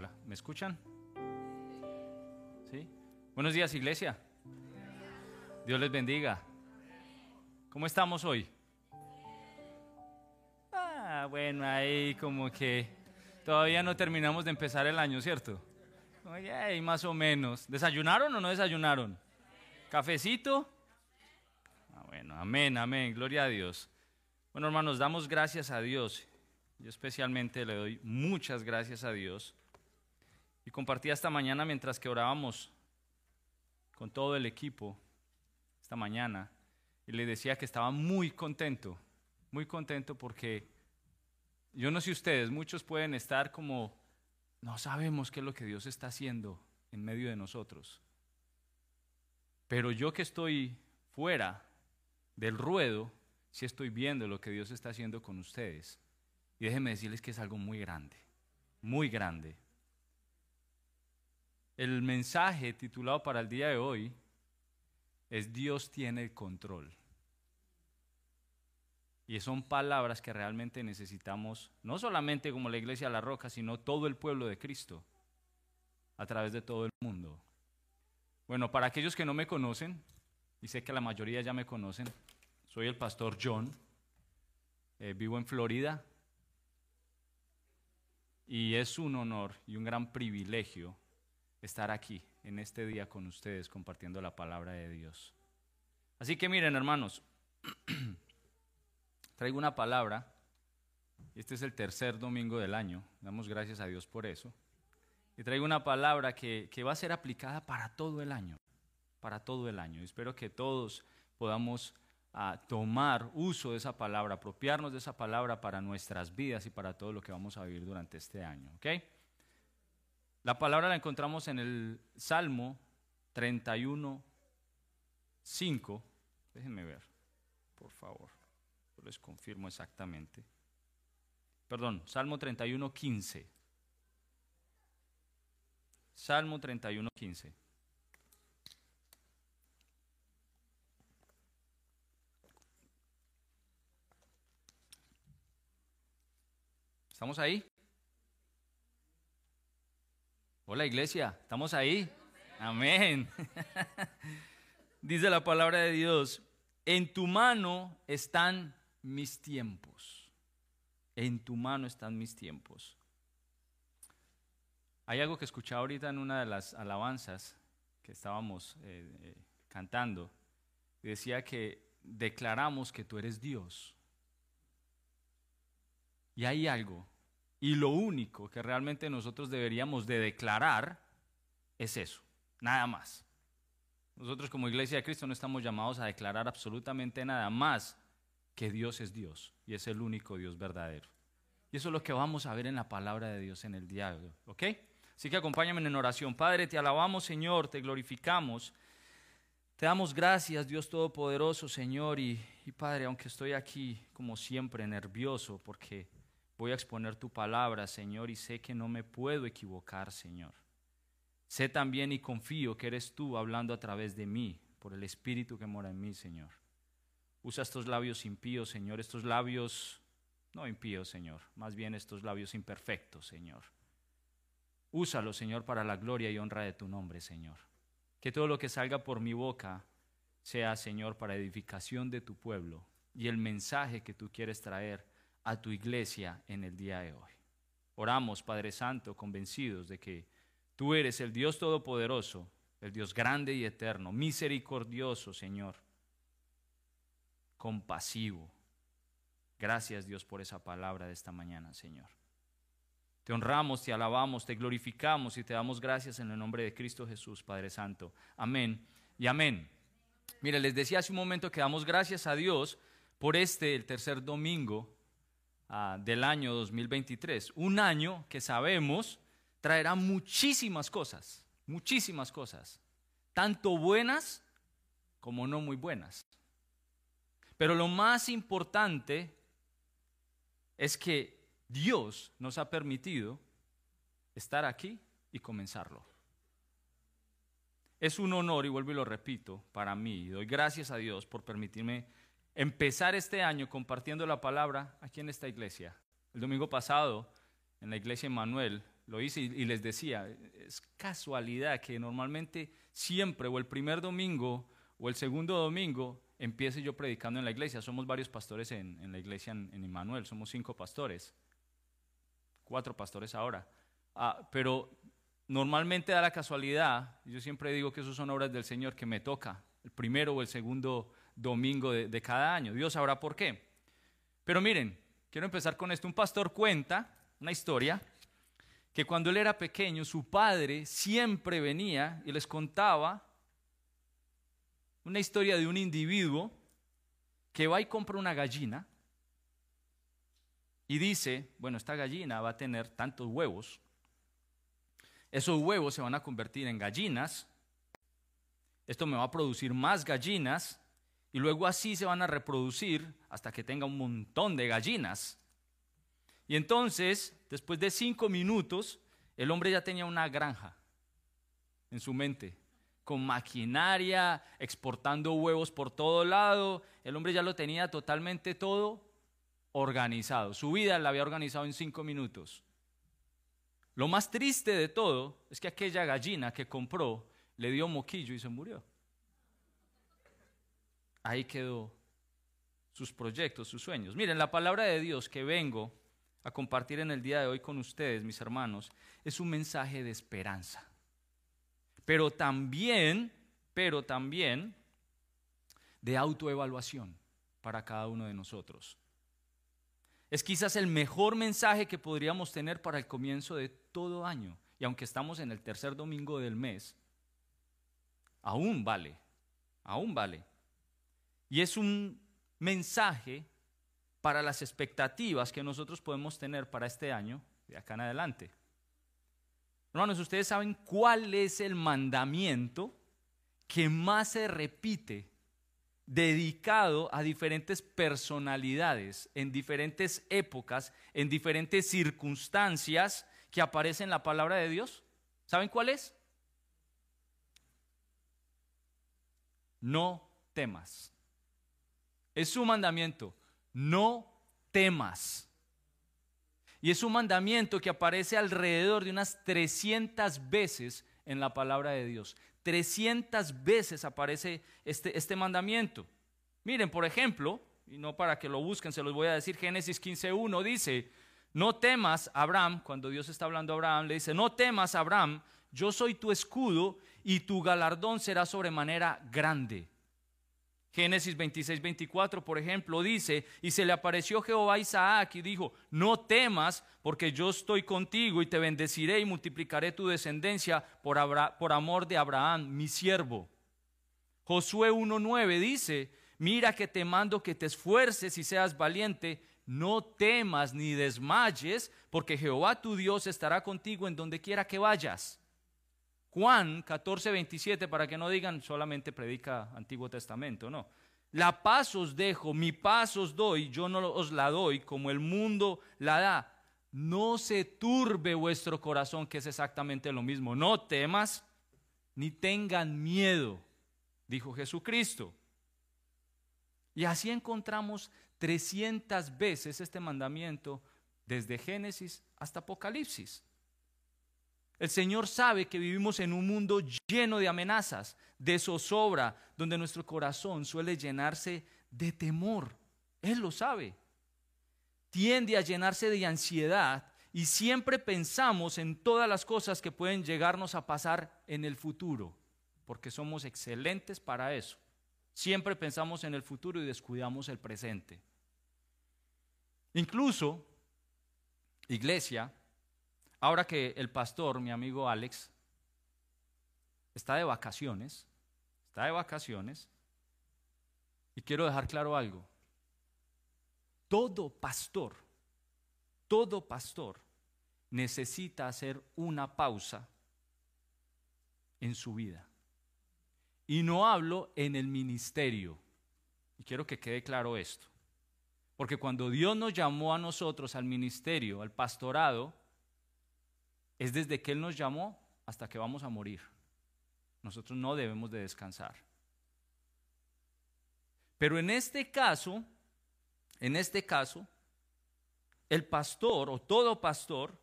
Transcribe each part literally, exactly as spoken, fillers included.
Hola, ¿me escuchan? ¿Sí? Buenos días, iglesia. Dios les bendiga. ¿Cómo estamos hoy? Ah, bueno, ahí como que todavía no terminamos de empezar el año, ¿cierto? Oye, más o menos. ¿Desayunaron o no desayunaron? ¿Cafecito? Ah, bueno, amén, amén, gloria a Dios. Bueno, hermanos, damos gracias a Dios. Yo especialmente le doy muchas gracias a Dios. Y compartí esta mañana mientras que orábamos con todo el equipo, esta mañana, y le decía que estaba muy contento, muy contento porque, yo no sé ustedes, muchos pueden estar como, no sabemos qué es lo que Dios está haciendo en medio de nosotros. Pero yo que estoy fuera del ruedo, sí estoy viendo lo que Dios está haciendo con ustedes. Y déjenme decirles que es algo muy grande, muy grande. El mensaje titulado para el día de hoy es Dios tiene el control. Y son palabras que realmente necesitamos, no solamente como la Iglesia de la Roca, sino todo el pueblo de Cristo, a través de todo el mundo. Bueno, para aquellos que no me conocen, y sé que la mayoría ya me conocen, soy el pastor John, eh, vivo en Florida. Y es un honor y un gran privilegio estar aquí en este día con ustedes compartiendo la palabra de Dios. Así que miren, hermanos, traigo una palabra. Este es el tercer domingo del año, damos gracias a Dios por eso. Y traigo una palabra que, que va a ser aplicada para todo el año, para todo el año. Y espero que todos podamos uh, tomar uso de esa palabra, apropiarnos de esa palabra para nuestras vidas y para todo lo que vamos a vivir durante este año, ¿ok? La palabra la encontramos en el Salmo treinta y uno, cinco. Déjenme ver, por favor. Yo les confirmo exactamente. Perdón, Salmo treinta y uno, quince. Salmo treinta y uno, quince. ¿Estamos ahí? Hola iglesia, ¿estamos ahí? Amén. Dice la palabra de Dios, en tu mano están mis tiempos, en tu mano están mis tiempos. Hay algo que escuché ahorita en una de las alabanzas que estábamos eh, eh, cantando, y decía que declaramos que tú eres Dios. Y hay algo. Y lo único que realmente nosotros deberíamos de declarar es eso, nada más. Nosotros como Iglesia de Cristo no estamos llamados a declarar absolutamente nada más que Dios es Dios y es el único Dios verdadero. Y eso es lo que vamos a ver en la palabra de Dios en el día de hoy, ¿ok? Así que acompáñame en oración. Padre, te alabamos, Señor, te glorificamos. Te damos gracias, Dios Todopoderoso, Señor. Y, y Padre, aunque estoy aquí como siempre nervioso porque voy a exponer tu palabra, Señor, y sé que no me puedo equivocar, Señor. Sé también y confío que eres tú hablando a través de mí, por el Espíritu que mora en mí, Señor. Usa estos labios impíos, Señor, estos labios, no impíos, Señor, más bien estos labios imperfectos, Señor. Úsalos, Señor, para la gloria y honra de tu nombre, Señor. Que todo lo que salga por mi boca sea, Señor, para edificación de tu pueblo y el mensaje que tú quieres traer a tu iglesia en el día de hoy. Oramos, Padre Santo, convencidos de que tú eres el Dios Todopoderoso, el Dios grande y eterno, misericordioso, Señor, compasivo. Gracias, Dios, por esa palabra de esta mañana, Señor. Te honramos, te alabamos, te glorificamos y te damos gracias en el nombre de Cristo Jesús, Padre Santo. Amén y amén. Mire, les decía hace un momento que damos gracias a Dios por este, el tercer domingo Uh, del año dos mil veintitrés, un año que sabemos traerá muchísimas cosas, muchísimas cosas, tanto buenas como no muy buenas. Pero lo más importante es que Dios nos ha permitido estar aquí y comenzarlo. Es un honor, y vuelvo y lo repito, para mí, y doy gracias a Dios por permitirme empezar este año compartiendo la palabra aquí en esta iglesia. El domingo pasado, en la iglesia Emmanuel, lo hice y, y les decía, es casualidad que normalmente siempre o el primer domingo o el segundo domingo empiece yo predicando en la iglesia. Somos varios pastores en, en la iglesia en, en Emmanuel, somos cinco pastores, cuatro pastores ahora. Ah, pero normalmente da la casualidad, yo siempre digo que eso son obras del Señor, que me toca el primero o el segundo domingo de, de cada año. Dios sabrá por qué. Pero miren, quiero empezar con esto. Un pastor cuenta una historia que cuando él era pequeño, su padre siempre venía y les contaba una historia de un individuo que va y compra una gallina y dice, bueno, esta gallina va a tener tantos huevos, esos huevos se van a convertir en gallinas, esto me va a producir más gallinas y luego así se van a reproducir hasta que tenga un montón de gallinas. Y entonces, después de cinco minutos, el hombre ya tenía una granja en su mente, con maquinaria, exportando huevos por todo lado. El hombre ya lo tenía totalmente todo organizado. Su vida la había organizado en cinco minutos. Lo más triste de todo es que aquella gallina que compró le dio moquillo y se murió. Ahí quedó sus proyectos, sus sueños. Miren, la palabra de Dios que vengo a compartir en el día de hoy con ustedes, mis hermanos, es un mensaje de esperanza. Pero también, pero también de autoevaluación para cada uno de nosotros. Es quizás el mejor mensaje que podríamos tener para el comienzo de todo año. Y aunque estamos en el tercer domingo del mes, aún vale, aún vale. Y es un mensaje para las expectativas que nosotros podemos tener para este año, de acá en adelante. Hermanos, ¿ustedes saben cuál es el mandamiento que más se repite dedicado a diferentes personalidades, en diferentes épocas, en diferentes circunstancias que aparece en la palabra de Dios? ¿Saben cuál es? No temas. Es su mandamiento. No temas. Y es un mandamiento que aparece alrededor de unas trescientas veces en la palabra de Dios. trescientas veces aparece este, este mandamiento. Miren, por ejemplo, y no para que lo busquen, se los voy a decir, Génesis quince uno dice, no temas, Abraham, cuando Dios está hablando a Abraham, le dice, no temas, Abraham, yo soy tu escudo y tu galardón será sobremanera grande. Génesis veintiséis veinticuatro, por ejemplo, dice, y se le apareció Jehová a Isaac y dijo, no temas porque yo estoy contigo y te bendeciré y multiplicaré tu descendencia por, Abra- por amor de Abraham, mi siervo. Josué uno nueve dice, mira que te mando que te esfuerces y seas valiente, no temas ni desmayes porque Jehová tu Dios estará contigo en donde quiera que vayas. Juan catorce veintisiete, para que no digan solamente predica Antiguo Testamento, no. La paz os dejo, mi paz os doy, yo no os la doy como el mundo la da. No se turbe vuestro corazón, que es exactamente lo mismo. No temas ni tengan miedo, dijo Jesucristo. Y así encontramos trescientas veces este mandamiento desde Génesis hasta Apocalipsis. El Señor sabe que vivimos en un mundo lleno de amenazas, de zozobra, donde nuestro corazón suele llenarse de temor. Él lo sabe. Tiende a llenarse de ansiedad y siempre pensamos en todas las cosas que pueden llegarnos a pasar en el futuro, porque somos excelentes para eso. Siempre pensamos en el futuro y descuidamos el presente. Incluso, iglesia, ahora que el pastor, mi amigo Alex, está de vacaciones, está de vacaciones, y quiero dejar claro algo. Todo pastor, todo pastor necesita hacer una pausa en su vida. Y no hablo en el ministerio, y quiero que quede claro esto, porque cuando Dios nos llamó a nosotros al ministerio, al pastorado, es desde que Él nos llamó hasta que vamos a morir. Nosotros no debemos de descansar. Pero en este caso, en este caso, el pastor o todo pastor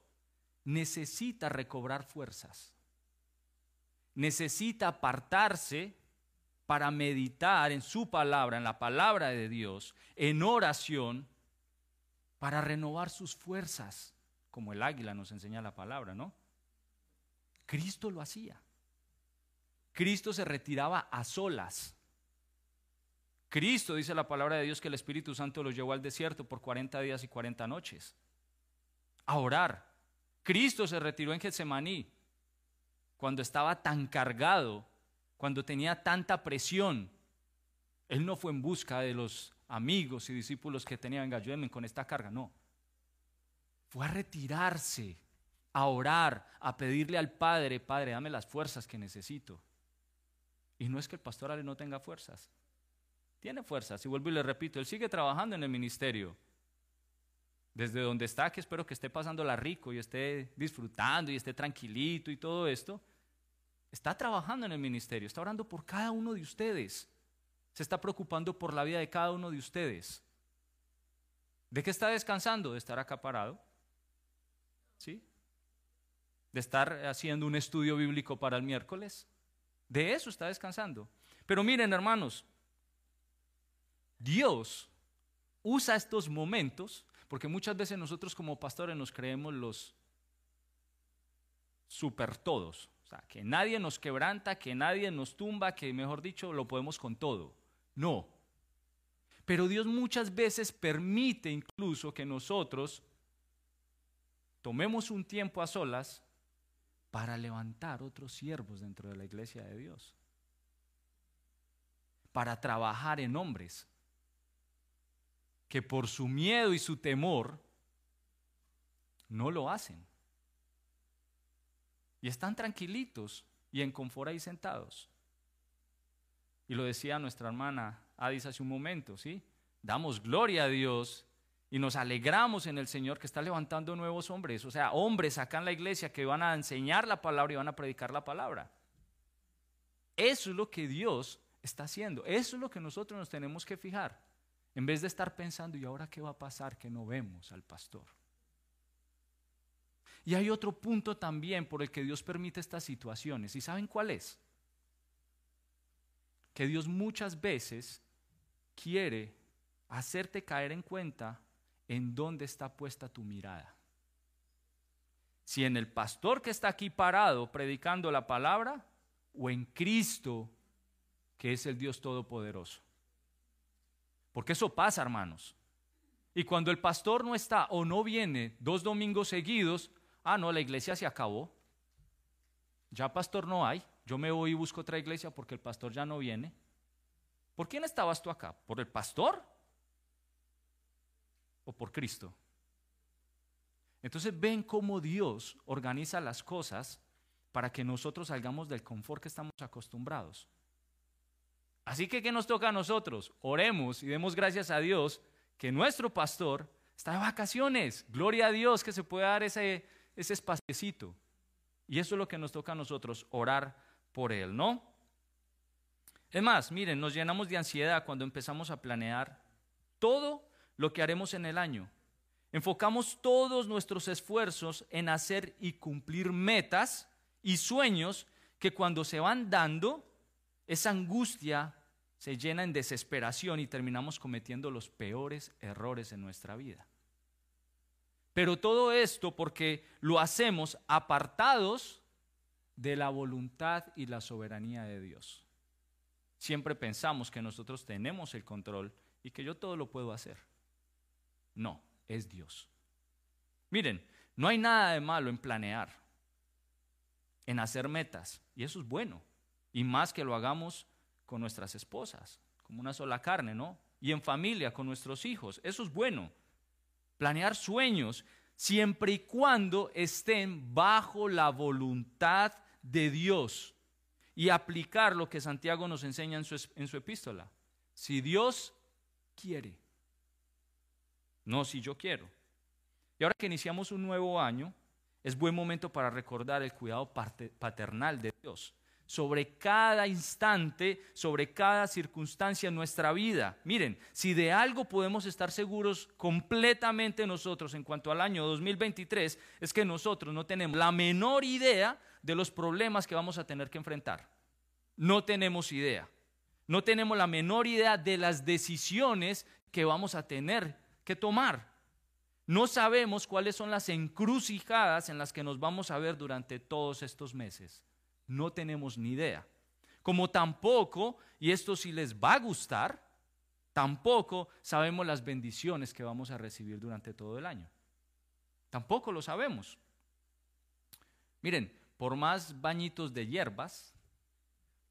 necesita recobrar fuerzas, necesita apartarse para meditar en su palabra, en la palabra de Dios, en oración, para renovar sus fuerzas, como el águila nos enseña la palabra, ¿no? Cristo lo hacía. Cristo se retiraba a solas. Cristo, dice la palabra de Dios, que el Espíritu Santo los llevó al desierto por cuarenta días y cuarenta noches a orar. Cristo se retiró en Getsemaní cuando estaba tan cargado, cuando tenía tanta presión. Él no fue en busca de los amigos y discípulos que tenía, venga, ayúdenme con esta carga, no. Fue a retirarse, a orar, a pedirle al Padre, Padre, dame las fuerzas que necesito. Y no es que el pastor Ale no tenga fuerzas. Tiene fuerzas, y vuelvo y le repito, él sigue trabajando en el ministerio. Desde donde está, que espero que esté pasándola rico y esté disfrutando y esté tranquilito y todo esto, está trabajando en el ministerio, está orando por cada uno de ustedes, se está preocupando por la vida de cada uno de ustedes. ¿De qué está descansando? De estar acá parado, ¿sí? De estar haciendo un estudio bíblico para el miércoles, de eso está descansando. Pero miren, hermanos, Dios usa estos momentos, porque muchas veces nosotros como pastores nos creemos los super todos, o sea, que nadie nos quebranta, que nadie nos tumba, que mejor dicho, lo podemos con todo. No, pero Dios muchas veces permite incluso que nosotros tomemos un tiempo a solas para levantar otros siervos dentro de la iglesia de Dios, para trabajar en hombres que por su miedo y su temor no lo hacen. Y están tranquilitos y en confort ahí sentados. Y lo decía nuestra hermana Addis hace un momento, ¿sí? Damos gloria a Dios y nos alegramos en el Señor que está levantando nuevos hombres, o sea, hombres acá en la iglesia que van a enseñar la palabra y van a predicar la palabra. Eso es lo que Dios está haciendo, eso es lo que nosotros nos tenemos que fijar. En vez de estar pensando, ¿y ahora qué va a pasar? Que no vemos al pastor. Y hay otro punto también por el que Dios permite estas situaciones. ¿Y saben cuál es? Que Dios muchas veces quiere hacerte caer en cuenta en dónde está puesta tu mirada. Si en el pastor que está aquí parado predicando la palabra, o en Cristo, que es el Dios Todopoderoso. Porque eso pasa, hermanos. Y cuando el pastor no está o no viene dos domingos seguidos, ah, no, la iglesia se acabó. Ya pastor no hay, yo me voy y busco otra iglesia porque el pastor ya no viene. ¿Por quién estabas tú acá? ¿Por el pastor? ¿O por Cristo? Entonces ven cómo Dios organiza las cosas para que nosotros salgamos del confort que estamos acostumbrados. Así que, ¿qué nos toca a nosotros? Oremos y demos gracias a Dios que nuestro pastor está de vacaciones. Gloria a Dios que se puede dar ese, ese espaciecito. Y eso es lo que nos toca a nosotros, orar por él, ¿no? Es más, miren, nos llenamos de ansiedad cuando empezamos a planear todo lo que haremos en el año. Enfocamos todos nuestros esfuerzos en hacer y cumplir metas y sueños que cuando se van dando, esa angustia se llena en desesperación y terminamos cometiendo los peores errores en nuestra vida. Pero todo esto porque lo hacemos apartados de la voluntad y la soberanía de Dios. Siempre pensamos que nosotros tenemos el control y que yo todo lo puedo hacer. No, es Dios. Miren, no hay nada de malo en planear, en hacer metas, y eso es bueno. Y más que lo hagamos con nuestras esposas, como una sola carne, ¿no? Y en familia, con nuestros hijos. Eso es bueno. Planear sueños, siempre y cuando estén bajo la voluntad de Dios. Y aplicar lo que Santiago nos enseña en su, en su epístola. Si Dios quiere. No si yo quiero. Y ahora que iniciamos un nuevo año, es buen momento para recordar el cuidado paternal de Dios. sobre cada instante, sobre cada circunstancia en nuestra vida. Miren, si de algo podemos estar seguros completamente nosotros en cuanto al año dos mil veintitrés, es que nosotros no tenemos la menor idea de los problemas que vamos a tener que enfrentar. No tenemos idea. No tenemos la menor idea de las decisiones que vamos a tener que tomar. No sabemos cuáles son las encrucijadas en las que nos vamos a ver durante todos estos meses. No tenemos ni idea. Como tampoco, y esto sí les va a gustar, tampoco sabemos las bendiciones que vamos a recibir durante todo el año. Tampoco lo sabemos. Miren, por más bañitos de hierbas,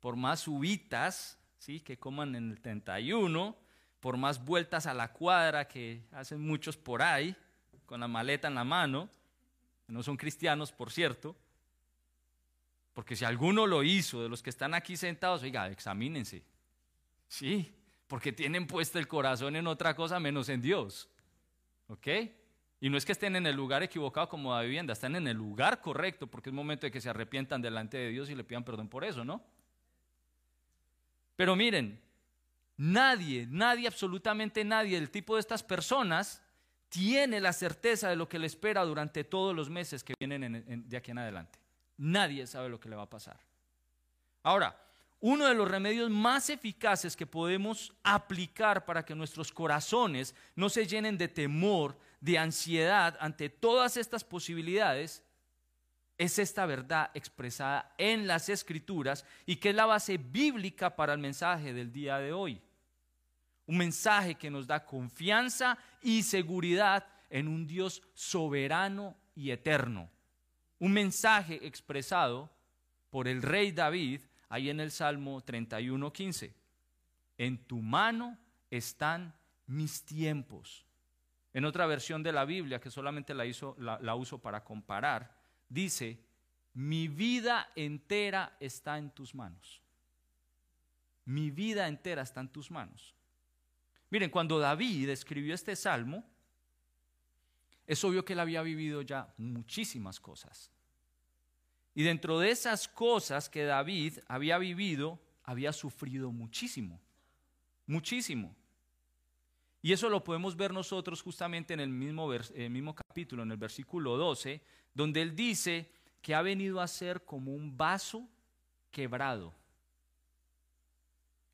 por más uvitas, ¿sí?, que coman en el treinta y uno, por más vueltas a la cuadra que hacen muchos por ahí, con la maleta en la mano, no son cristianos, por cierto. Porque si alguno lo hizo, de los que están aquí sentados, oiga, examínense, sí, porque tienen puesto el corazón en otra cosa menos en Dios, ¿ok? Y no es que estén en el lugar equivocado como la vivienda, están en el lugar correcto, porque es momento de que se arrepientan delante de Dios y le pidan perdón por eso, ¿no? Pero miren, nadie, nadie, absolutamente nadie, el tipo de estas personas tiene la certeza de lo que le espera durante todos los meses que vienen en, en, de aquí en adelante. Nadie sabe lo que le va a pasar. Ahora, uno de los remedios más eficaces que podemos aplicar para que nuestros corazones no se llenen de temor, de ansiedad ante todas estas posibilidades, es esta verdad expresada en las Escrituras y que es la base bíblica para el mensaje del día de hoy. Un mensaje que nos da confianza y seguridad en un Dios soberano y eterno. Un mensaje expresado por el rey David, ahí en el Salmo treinta y uno, quince. En tu mano están mis tiempos. En otra versión de la Biblia, que solamente la, hizo, la, la uso para comparar, dice, mi vida entera está en tus manos. Mi vida entera está en tus manos. Miren, cuando David escribió este Salmo, es obvio que él había vivido ya muchísimas cosas. Y dentro de esas cosas que David había vivido, había sufrido muchísimo, muchísimo. Y eso lo podemos ver nosotros justamente en el mismo, el mismo capítulo, en el versículo doce, donde él dice que ha venido a ser como un vaso quebrado.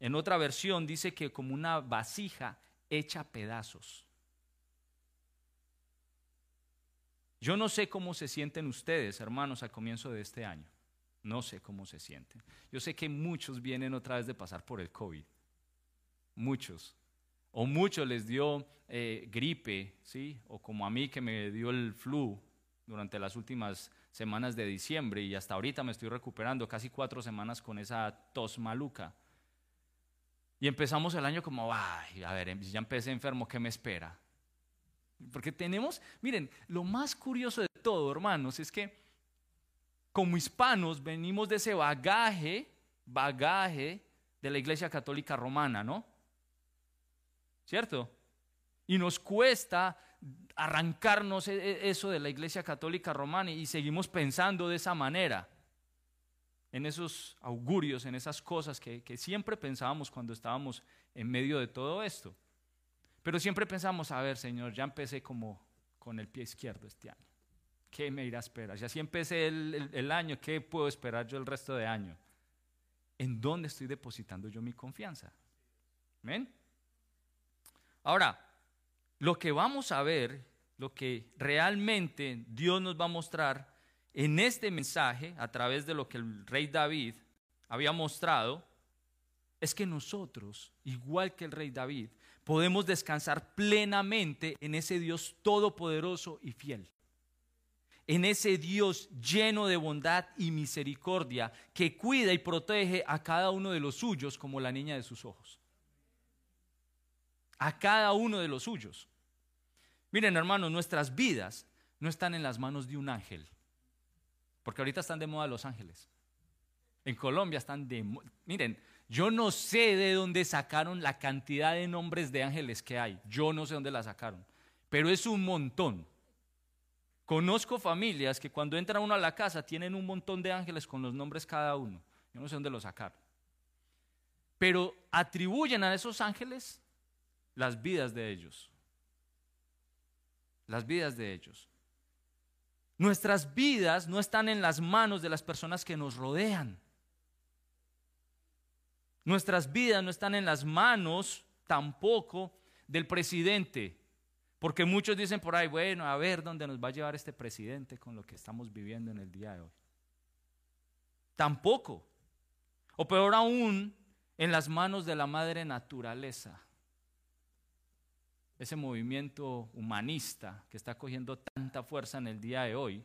En otra versión dice que como una vasija hecha a pedazos. Yo no sé cómo se sienten ustedes, hermanos, al comienzo de este año. No sé cómo se sienten. Yo sé que muchos vienen otra vez de pasar por el COVID. Muchos. O muchos les dio eh, gripe, ¿sí? O como a mí que me dio el flu durante las últimas semanas de diciembre y hasta ahorita me estoy recuperando casi cuatro semanas con esa tos maluca. Y empezamos el año como, ay, a ver, ya empecé enfermo, ¿qué me espera? Porque tenemos, miren, lo más curioso de todo, hermanos, es que como hispanos venimos de ese bagaje, bagaje de la Iglesia Católica Romana, ¿no? ¿Cierto? Y nos cuesta arrancarnos eso de la Iglesia Católica Romana y seguimos pensando de esa manera, en esos augurios, en esas cosas que, que siempre pensábamos cuando estábamos en medio de todo esto. Pero siempre pensamos, a ver, Señor, ya empecé como con el pie izquierdo este año. ¿Qué me irá a esperar? Ya si empecé el, el, el año, ¿qué puedo esperar yo el resto de año? ¿En dónde estoy depositando yo mi confianza? ¿Ven? Ahora, lo que vamos a ver, lo que realmente Dios nos va a mostrar en este mensaje, a través de lo que el rey David había mostrado, es que nosotros, igual que el rey David, podemos descansar plenamente en ese Dios todopoderoso y fiel, en ese Dios lleno de bondad y misericordia que cuida y protege a cada uno de los suyos como la niña de sus ojos, a cada uno de los suyos. Miren, hermanos, nuestras vidas no están en las manos de un ángel, porque ahorita están de moda los ángeles. En Colombia están de moda, miren, yo no sé de dónde sacaron la cantidad de nombres de ángeles que hay. Yo no sé dónde la sacaron, pero es un montón. Conozco familias que cuando entra uno a la casa tienen un montón de ángeles con los nombres cada uno. Yo no sé dónde lo sacaron. Pero atribuyen a esos ángeles las vidas de ellos. Las vidas de ellos. Nuestras vidas no están en las manos de las personas que nos rodean. Nuestras vidas no están en las manos tampoco del presidente. Porque muchos dicen por ahí, bueno, a ver dónde nos va a llevar este presidente con lo que estamos viviendo en el día de hoy. Tampoco. O peor aún, en las manos de la madre naturaleza. Ese movimiento humanista que está cogiendo tanta fuerza en el día de hoy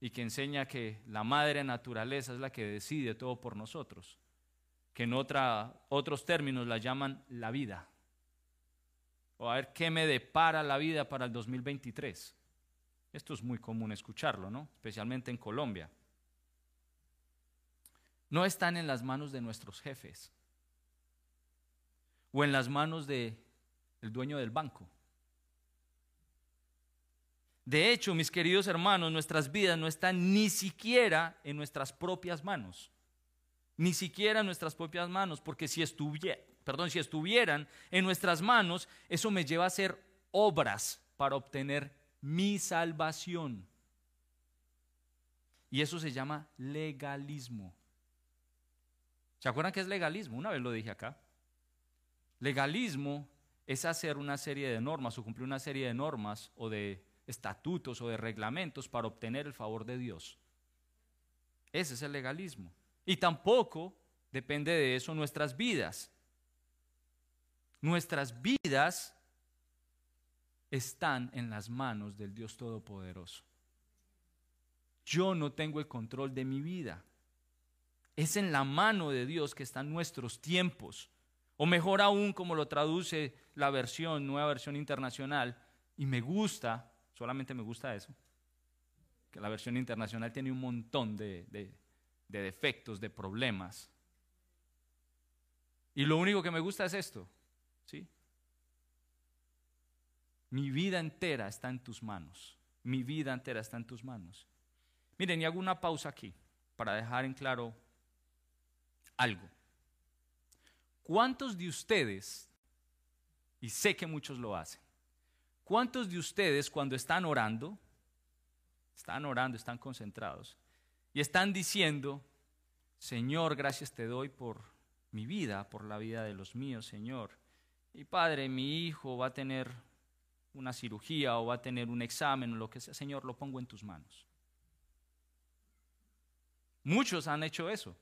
y que enseña que la madre naturaleza es la que decide todo por nosotros, que en otra, otros términos la llaman la vida. O a ver qué me depara la vida para el dos mil veintitrés. Esto es muy común escucharlo, ¿no? Especialmente en Colombia. No están en las manos de nuestros jefes o en las manos de el dueño del banco. De hecho, mis queridos hermanos, nuestras vidas no están ni siquiera en nuestras propias manos, ni siquiera en nuestras propias manos, porque si estuviera, perdón, si estuvieran en nuestras manos, eso me lleva a hacer obras para obtener mi salvación. Y eso se llama legalismo. ¿Se acuerdan qué es legalismo? Una vez lo dije acá. Legalismo es hacer una serie de normas o cumplir una serie de normas o de estatutos o de reglamentos para obtener el favor de Dios. Ese es el legalismo. Y tampoco depende de eso nuestras vidas. Nuestras vidas están en las manos del Dios Todopoderoso. Yo no tengo el control de mi vida. Es en la mano de Dios que están nuestros tiempos. O mejor aún, como lo traduce la versión, nueva versión internacional, y me gusta, solamente me gusta eso, que la versión internacional tiene un montón de, de, de defectos, de problemas. Y lo único que me gusta es esto, ¿sí? Mi vida entera está en tus manos, mi vida entera está en tus manos. Miren, y hago una pausa aquí para dejar en claro algo. ¿Cuántos de ustedes, y sé que muchos lo hacen, cuántos de ustedes cuando están orando, están orando, están concentrados, y están diciendo, Señor, gracias te doy por mi vida, por la vida de los míos, Señor, y Padre, mi hijo va a tener una cirugía o va a tener un examen o lo que sea, Señor, lo pongo en tus manos? Muchos han hecho eso.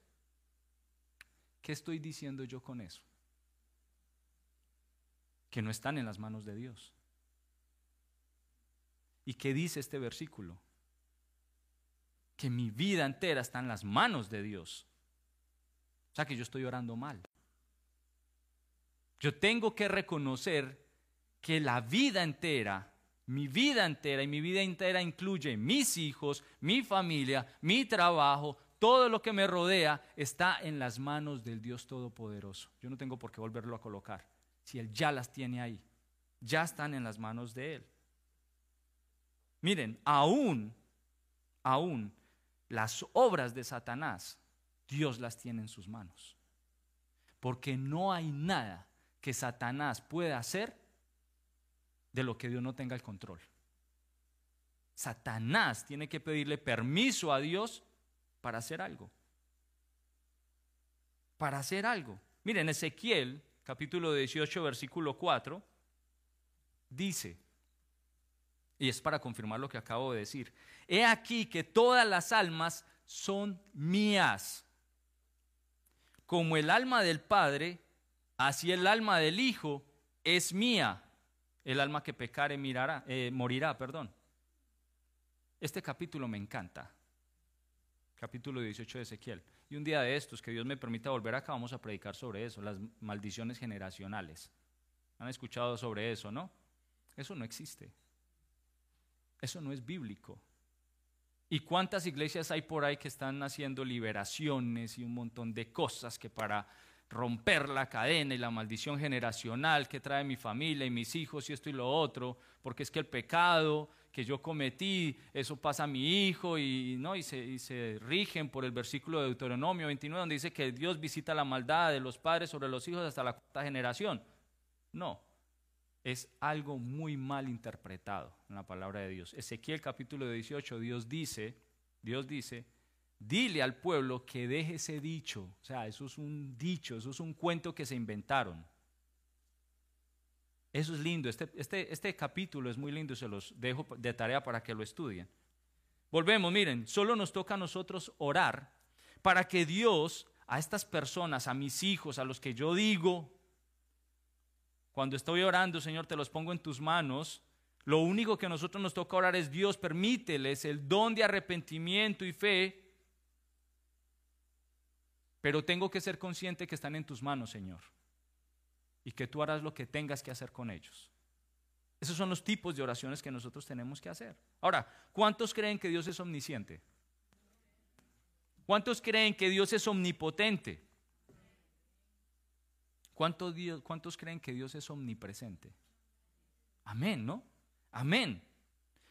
¿Qué estoy diciendo yo con eso? Que no están en las manos de Dios. ¿Y qué dice este versículo? Que mi vida entera está en las manos de Dios. O sea que yo estoy orando mal. Yo tengo que reconocer que la vida entera, mi vida entera, y mi vida entera incluye mis hijos, mi familia, mi trabajo, todo lo que me rodea está en las manos del Dios Todopoderoso. Yo no tengo por qué volverlo a colocar, si Él ya las tiene ahí, ya están en las manos de Él. Miren, aún, aún las obras de Satanás, Dios las tiene en sus manos. Porque no hay nada que Satanás pueda hacer de lo que Dios no tenga el control. Satanás tiene que pedirle permiso a Dios para hacer algo, para hacer algo. Miren, Ezequiel, capítulo dieciocho, versículo cuatro, dice, y es para confirmar lo que acabo de decir, he aquí que todas las almas son mías, como el alma del Padre, así el alma del Hijo es mía, el alma que pecare mirará, eh, morirá, perdón. Este capítulo me encanta. Capítulo dieciocho de Ezequiel. Y un día de estos, que Dios me permita volver acá, vamos a predicar sobre eso, las maldiciones generacionales. ¿Han escuchado sobre eso, no? Eso no existe. Eso no es bíblico. ¿Y cuántas iglesias hay por ahí que están haciendo liberaciones y un montón de cosas que para romper la cadena y la maldición generacional que trae mi familia y mis hijos y esto y lo otro, porque es que el pecado que yo cometí, eso pasa a mi hijo, y, ¿no? y, se, y se rigen por el versículo de Deuteronomio veintinueve, donde dice que Dios visita la maldad de los padres sobre los hijos hasta la cuarta generación. No, es algo muy mal interpretado en la palabra de Dios. Ezequiel capítulo dieciocho, Dios dice, Dios dice, dile al pueblo que deje ese dicho. O sea, eso es un dicho, eso es un cuento que se inventaron. Eso es lindo, este, este, este capítulo es muy lindo, se los dejo de tarea para que lo estudien. Volvemos, miren, solo nos toca a nosotros orar para que Dios a estas personas, a mis hijos, a los que yo digo, cuando estoy orando, Señor, te los pongo en tus manos, lo único que a nosotros nos toca orar es: Dios, permíteles el don de arrepentimiento y fe, pero tengo que ser consciente que están en tus manos, Señor, y que tú harás lo que tengas que hacer con ellos. Esos son los tipos de oraciones que nosotros tenemos que hacer. Ahora, ¿cuántos creen que Dios es omnisciente? ¿Cuántos creen que Dios es omnipotente? ¿Cuántos, Dios, cuántos creen que Dios es omnipresente? Amén, ¿no? Amén.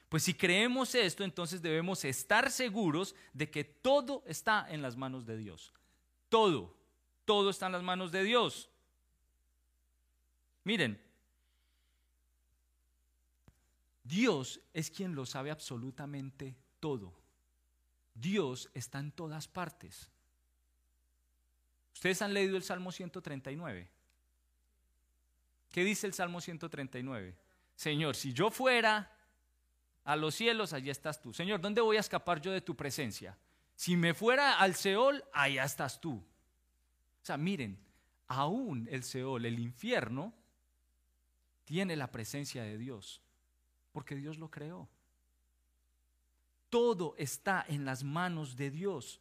Pues si creemos esto, entonces debemos estar seguros de que todo está en las manos de Dios. Todo, todo está en las manos de Dios. Miren, Dios es quien lo sabe absolutamente todo. Dios está en todas partes. Ustedes han leído el Salmo ciento treinta y nueve. ¿Qué dice el Salmo ciento treinta y nueve? Señor, si yo fuera a los cielos, allí estás tú. Señor, ¿dónde voy a escapar yo de tu presencia? Si me fuera al Seol, allá estás tú. O sea, miren, aún el Seol, el infierno, tiene la presencia de Dios, porque Dios lo creó. Todo está en las manos de Dios.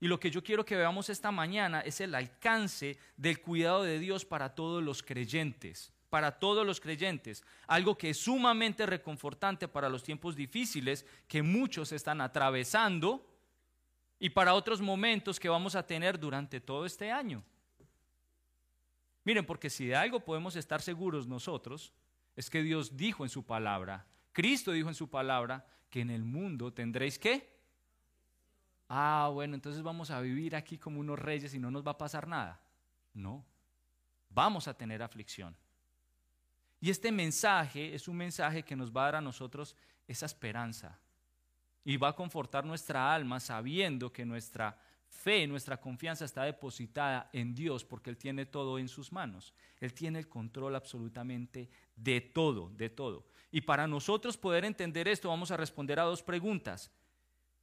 Y lo que yo quiero que veamos esta mañana es el alcance del cuidado de Dios para todos los creyentes. Para todos los creyentes, algo que es sumamente reconfortante para los tiempos difíciles que muchos están atravesando, y para otros momentos que vamos a tener durante todo este año. Miren, porque si de algo podemos estar seguros nosotros, es que Dios dijo en su palabra, Cristo dijo en su palabra, que en el mundo tendréis ¿qué? Ah, bueno, entonces vamos a vivir aquí como unos reyes y no nos va a pasar nada. No, vamos a tener aflicción. Y este mensaje es un mensaje que nos va a dar a nosotros esa esperanza. Y va a confortar nuestra alma sabiendo que nuestra fe, nuestra confianza está depositada en Dios, porque Él tiene todo en sus manos. Él tiene el control absolutamente de todo, de todo. Y para nosotros poder entender esto, vamos a responder a dos preguntas.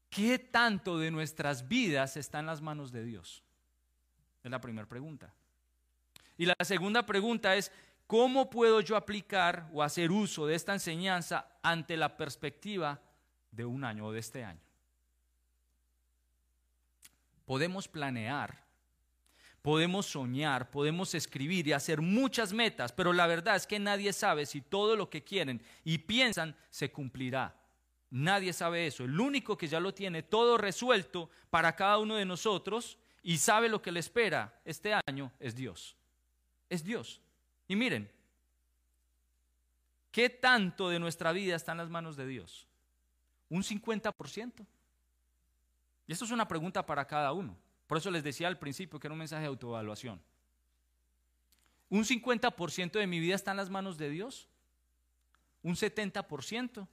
¿Qué tanto de nuestras vidas está en las manos de Dios? Es la primera pregunta. Y la segunda pregunta es: ¿cómo puedo yo aplicar o hacer uso de esta enseñanza ante la perspectiva de un año o de este año? Podemos planear, podemos soñar, podemos escribir y hacer muchas metas, pero la verdad es que nadie sabe si todo lo que quieren y piensan se cumplirá. Nadie sabe eso. El único que ya lo tiene todo resuelto para cada uno de nosotros y sabe lo que le espera este año es Dios. Es Dios. Y miren, ¿qué tanto de nuestra vida está en las manos de Dios? ¿Un cincuenta por ciento? Y esto es una pregunta para cada uno. Por eso les decía al principio que era un mensaje de autoevaluación. ¿Un cincuenta por ciento de mi vida está en las manos de Dios? ¿Un setenta por ciento?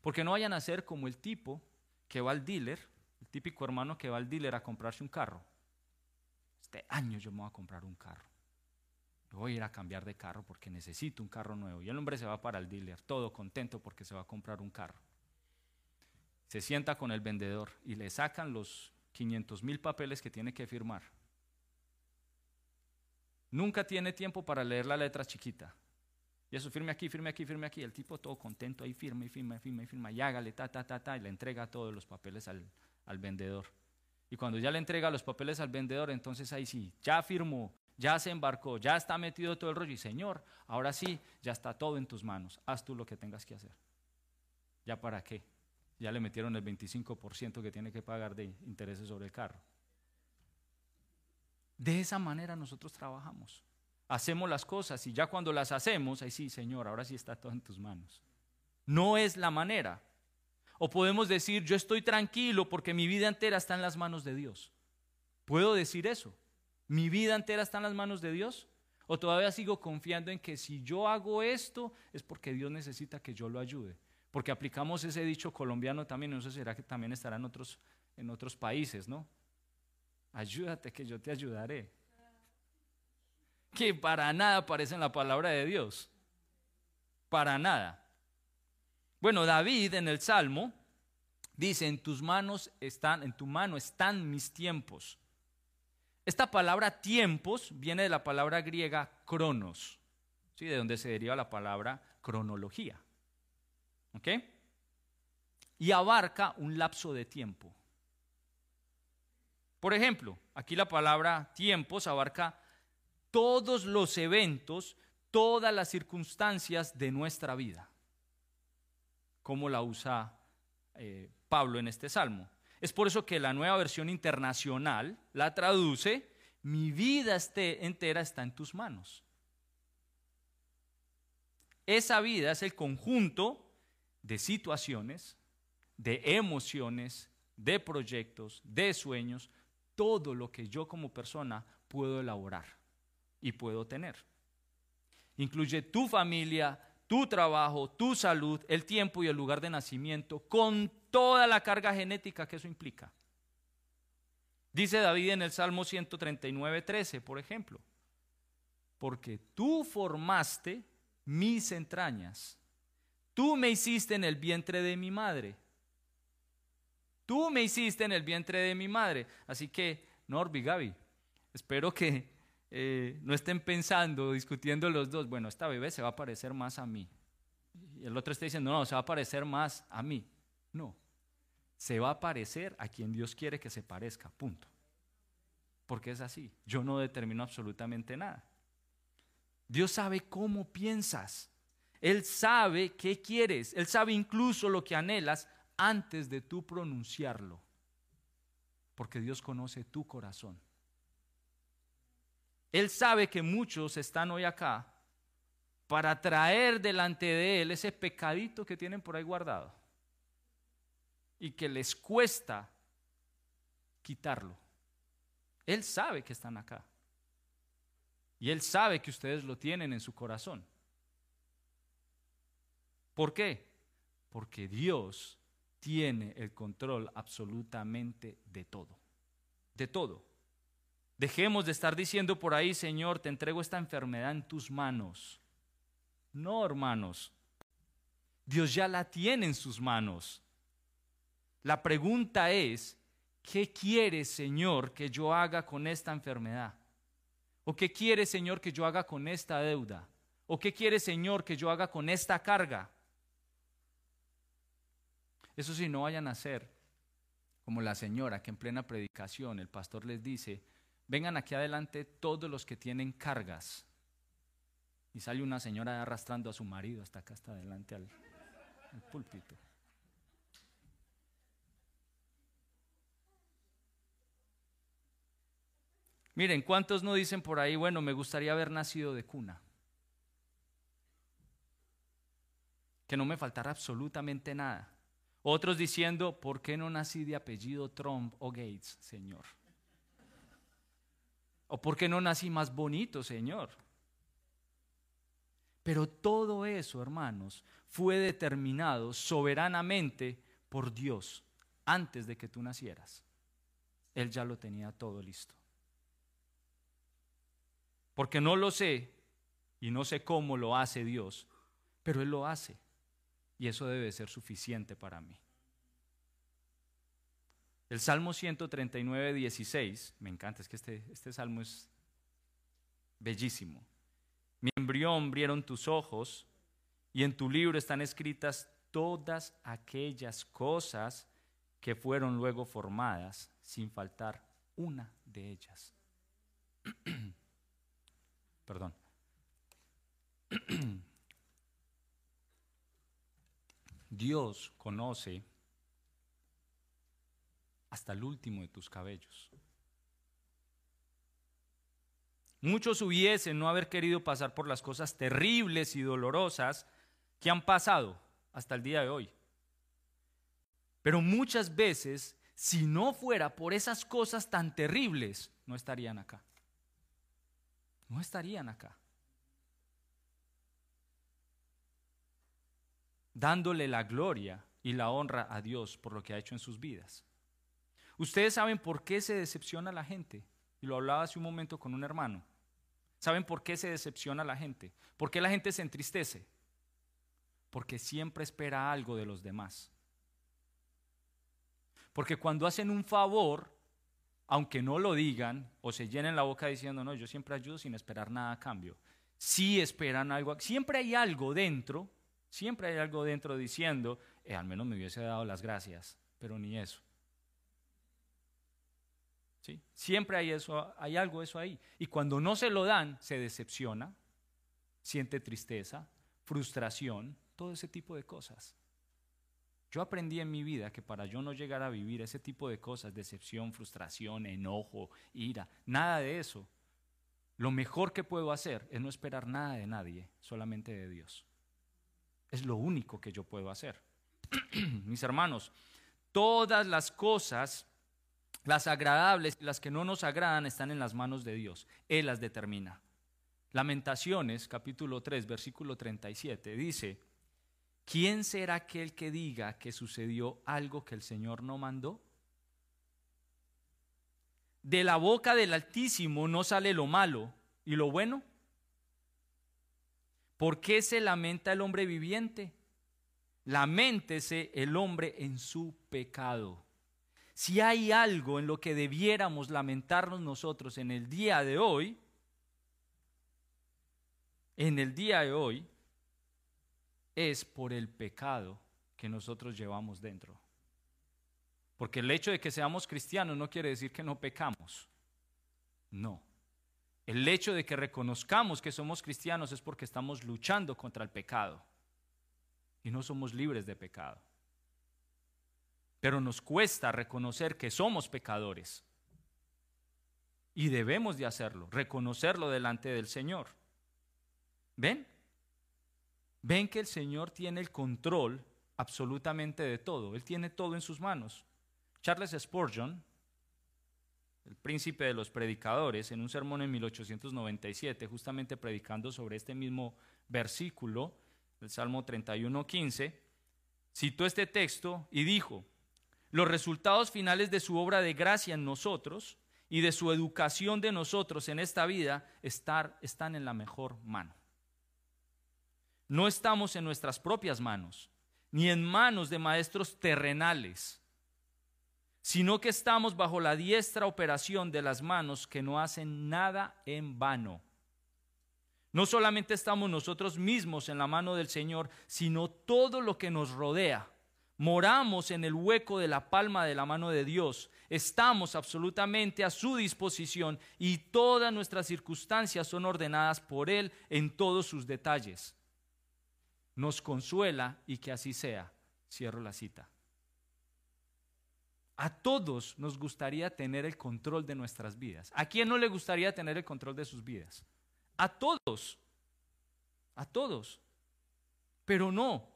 Porque no vayan a ser como el tipo que va al dealer, el típico hermano que va al dealer a comprarse un carro. Este año yo me voy a comprar un carro. Voy a ir a cambiar de carro porque necesito un carro nuevo. Y el hombre se va para el dealer, todo contento porque se va a comprar un carro. Se sienta con el vendedor y le sacan los quinientos mil papeles que tiene que firmar. Nunca tiene tiempo para leer la letra chiquita. Y eso, firme aquí, firme aquí, firme aquí. El tipo todo contento, ahí firma, y firma, y firma, y firma, y hágale, ta, ta, ta, ta, y le entrega todos los papeles al, al vendedor. Y cuando ya le entrega los papeles al vendedor, entonces ahí sí, ya firmó, ya se embarcó, ya está metido todo el rollo, y Señor, ahora sí, ya está todo en tus manos, haz tú lo que tengas que hacer. ¿Ya para qué? Ya le metieron el veinticinco por ciento que tiene que pagar de intereses sobre el carro. De esa manera nosotros trabajamos. Hacemos las cosas y ya cuando las hacemos, ahí sí, Señor, ahora sí está todo en tus manos. No es la manera. O podemos decir, yo estoy tranquilo porque mi vida entera está en las manos de Dios. ¿Puedo decir eso? ¿Mi vida entera está en las manos de Dios? ¿O todavía sigo confiando en que si yo hago esto es porque Dios necesita que yo lo ayude? Porque aplicamos ese dicho colombiano también, no sé, será que también estará en otros, en otros países, ¿no? Ayúdate que yo te ayudaré. Que para nada aparece en la palabra de Dios. Para nada. Bueno, David en el Salmo dice, en tus manos están, en tu mano están mis tiempos. Esta palabra tiempos viene de la palabra griega cronos, ¿sí? De donde se deriva la palabra cronología. ¿Ok? Y abarca un lapso de tiempo. Por ejemplo, aquí la palabra tiempos abarca todos los eventos, todas las circunstancias de nuestra vida, como la usa eh, Pablo en este salmo. Es por eso que la Nueva Versión Internacional la traduce, mi vida este, entera está en tus manos. Esa vida es el conjunto de situaciones, de emociones, de proyectos, de sueños, todo lo que yo como persona puedo elaborar y puedo tener. Incluye tu familia, tu trabajo, tu salud, el tiempo y el lugar de nacimiento, con toda la carga genética que eso implica. Dice David en el Salmo ciento treinta y nueve, trece, por ejemplo, porque tú formaste mis entrañas, tú me hiciste en el vientre de mi madre. Tú me hiciste en el vientre de mi madre. Así que, Norby, Gaby, espero que eh, no estén pensando, discutiendo los dos, bueno, esta bebé se va a parecer más a mí. Y el otro está diciendo, no, no, se va a parecer más a mí. No, se va a parecer a quien Dios quiere que se parezca, punto. Porque es así, yo no determino absolutamente nada. Dios sabe cómo piensas. Él sabe qué quieres, Él sabe incluso lo que anhelas antes de tú pronunciarlo, porque Dios conoce tu corazón. Él sabe que muchos están hoy acá para traer delante de Él ese pecadito que tienen por ahí guardado y que les cuesta quitarlo. Él sabe que están acá y Él sabe que ustedes lo tienen en su corazón. ¿Por qué? Porque Dios tiene el control absolutamente de todo, de todo. Dejemos de estar diciendo por ahí, Señor, te entrego esta enfermedad en tus manos. No, hermanos, Dios ya la tiene en sus manos. La pregunta es, ¿qué quieres, Señor, que yo haga con esta enfermedad? ¿O qué quieres, Señor, que yo haga con esta deuda? ¿O qué quieres, Señor, que yo haga con esta carga? Eso sí, no vayan a hacer como la señora que en plena predicación el pastor les dice, vengan aquí adelante todos los que tienen cargas. Y sale una señora arrastrando a su marido hasta acá, hasta adelante al, al púlpito. Miren, ¿cuántos no dicen por ahí, bueno, me gustaría haber nacido de cuna? Que no me faltara absolutamente nada. Otros diciendo, ¿por qué no nací de apellido Trump o Gates, Señor? ¿O por qué no nací más bonito, Señor? Pero todo eso, hermanos, fue determinado soberanamente por Dios antes de que tú nacieras. Él ya lo tenía todo listo. Porque no lo sé y no sé cómo lo hace Dios, pero Él lo hace. Y eso debe ser suficiente para mí. El Salmo ciento treinta y nueve, dieciséis, me encanta, es que este, este salmo es bellísimo. Mi embrión vieron tus ojos, y en tu libro están escritas todas aquellas cosas que fueron luego formadas, sin faltar una de ellas. Perdón. Dios conoce hasta el último de tus cabellos. Muchos hubiesen no haber querido pasar por las cosas terribles y dolorosas que han pasado hasta el día de hoy. Pero muchas veces, si no fuera por esas cosas tan terribles, no estarían acá. No estarían acá. Dándole la gloria y la honra a Dios por lo que ha hecho en sus vidas. Ustedes saben por qué se decepciona la gente. Y lo hablaba hace un momento con un hermano. ¿Saben por qué se decepciona la gente? ¿Por qué la gente se entristece? Porque siempre espera algo de los demás. Porque cuando hacen un favor, aunque no lo digan o se llenen la boca diciendo, no, yo siempre ayudo sin esperar nada a cambio. Sí esperan algo, siempre hay algo dentro, siempre hay algo dentro diciendo, eh, al menos me hubiese dado las gracias, pero ni eso. ¿Sí? Siempre hay, eso, hay algo eso ahí. Y cuando no se lo dan, se decepciona, siente tristeza, frustración, todo ese tipo de cosas. Yo aprendí en mi vida que para yo no llegar a vivir ese tipo de cosas, decepción, frustración, enojo, ira, nada de eso, lo mejor que puedo hacer es no esperar nada de nadie, solamente de Dios. Es lo único que yo puedo hacer. Mis hermanos, todas las cosas, las agradables y las que no nos agradan, están en las manos de Dios. Él las determina. Lamentaciones, capítulo tres, versículo treinta y siete, dice... ¿Quién será aquel que diga que sucedió algo que el Señor no mandó? De la boca del Altísimo no sale lo malo y lo bueno. ¿Por qué se lamenta el hombre viviente? Laméntese el hombre en su pecado. Si hay algo en lo que debiéramos lamentarnos nosotros en el día de hoy, en el día de hoy, es por el pecado que nosotros llevamos dentro. Porque el hecho de que seamos cristianos no quiere decir que no pecamos. No. El hecho de que reconozcamos que somos cristianos es porque estamos luchando contra el pecado. Y no somos libres de pecado. Pero nos cuesta reconocer que somos pecadores. Y debemos de hacerlo, reconocerlo delante del Señor. ¿Ven? Ven que el Señor tiene el control absolutamente de todo. Él tiene todo en sus manos. Charles Spurgeon, el príncipe de los predicadores, en un sermón en mil ochocientos noventa y siete, justamente predicando sobre este mismo versículo, el Salmo treinta y uno, quince, citó este texto y dijo, los resultados finales de su obra de gracia en nosotros y de su educación de nosotros en esta vida estar, están en la mejor mano. No estamos en nuestras propias manos, ni en manos de maestros terrenales, sino que estamos bajo la diestra operación de las manos que no hacen nada en vano. No solamente estamos nosotros mismos en la mano del Señor, sino todo lo que nos rodea. Moramos en el hueco de la palma de la mano de Dios, estamos absolutamente a su disposición y todas nuestras circunstancias son ordenadas por Él en todos sus detalles. Nos consuela y que así sea. Cierro la cita. A todos nos gustaría tener el control de nuestras vidas. ¿A quién no le gustaría tener el control de sus vidas? A todos. A todos. Pero no.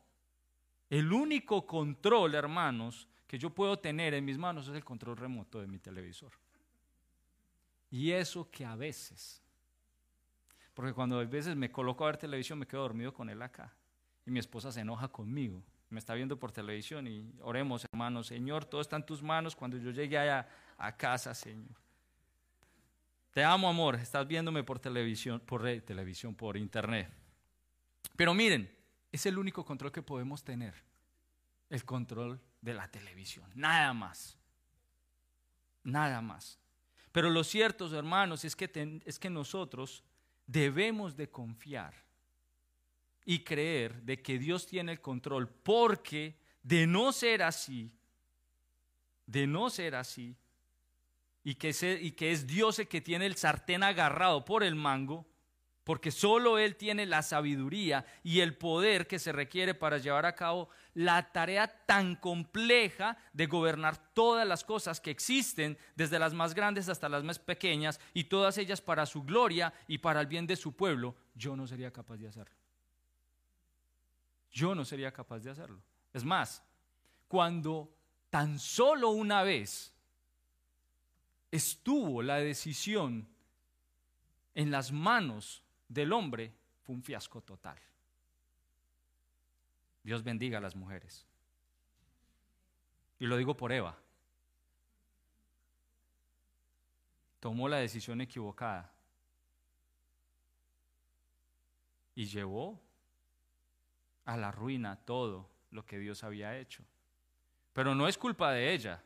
El único control, hermanos, que yo puedo tener en mis manos es el control remoto de mi televisor. Y eso que a veces. Porque cuando a veces me coloco a ver televisión me quedo dormido con él acá. Y mi esposa se enoja conmigo, me está viendo por televisión y oremos, hermanos, Señor, todo está en tus manos cuando yo llegue allá a casa, Señor. Te amo, amor, estás viéndome por televisión, por eh, televisión, por internet. Pero miren, es el único control que podemos tener, el control de la televisión, nada más, nada más. Pero lo cierto, hermanos, es que, ten, es que nosotros debemos de confiar y creer de que Dios tiene el control, porque de no ser así, de no ser así, y que, se, y que es Dios el que tiene el sartén agarrado por el mango, porque solo Él tiene la sabiduría y el poder que se requiere para llevar a cabo la tarea tan compleja de gobernar todas las cosas que existen, desde las más grandes hasta las más pequeñas, y todas ellas para su gloria y para el bien de su pueblo. Yo no sería capaz de hacerlo. Yo no sería capaz de hacerlo. Es más, cuando tan solo una vez estuvo la decisión en las manos del hombre, fue un fiasco total. Dios bendiga a las mujeres. Y lo digo por Eva. Tomó la decisión equivocada y llevó a la ruina todo lo que Dios había hecho. Pero no es culpa de ella.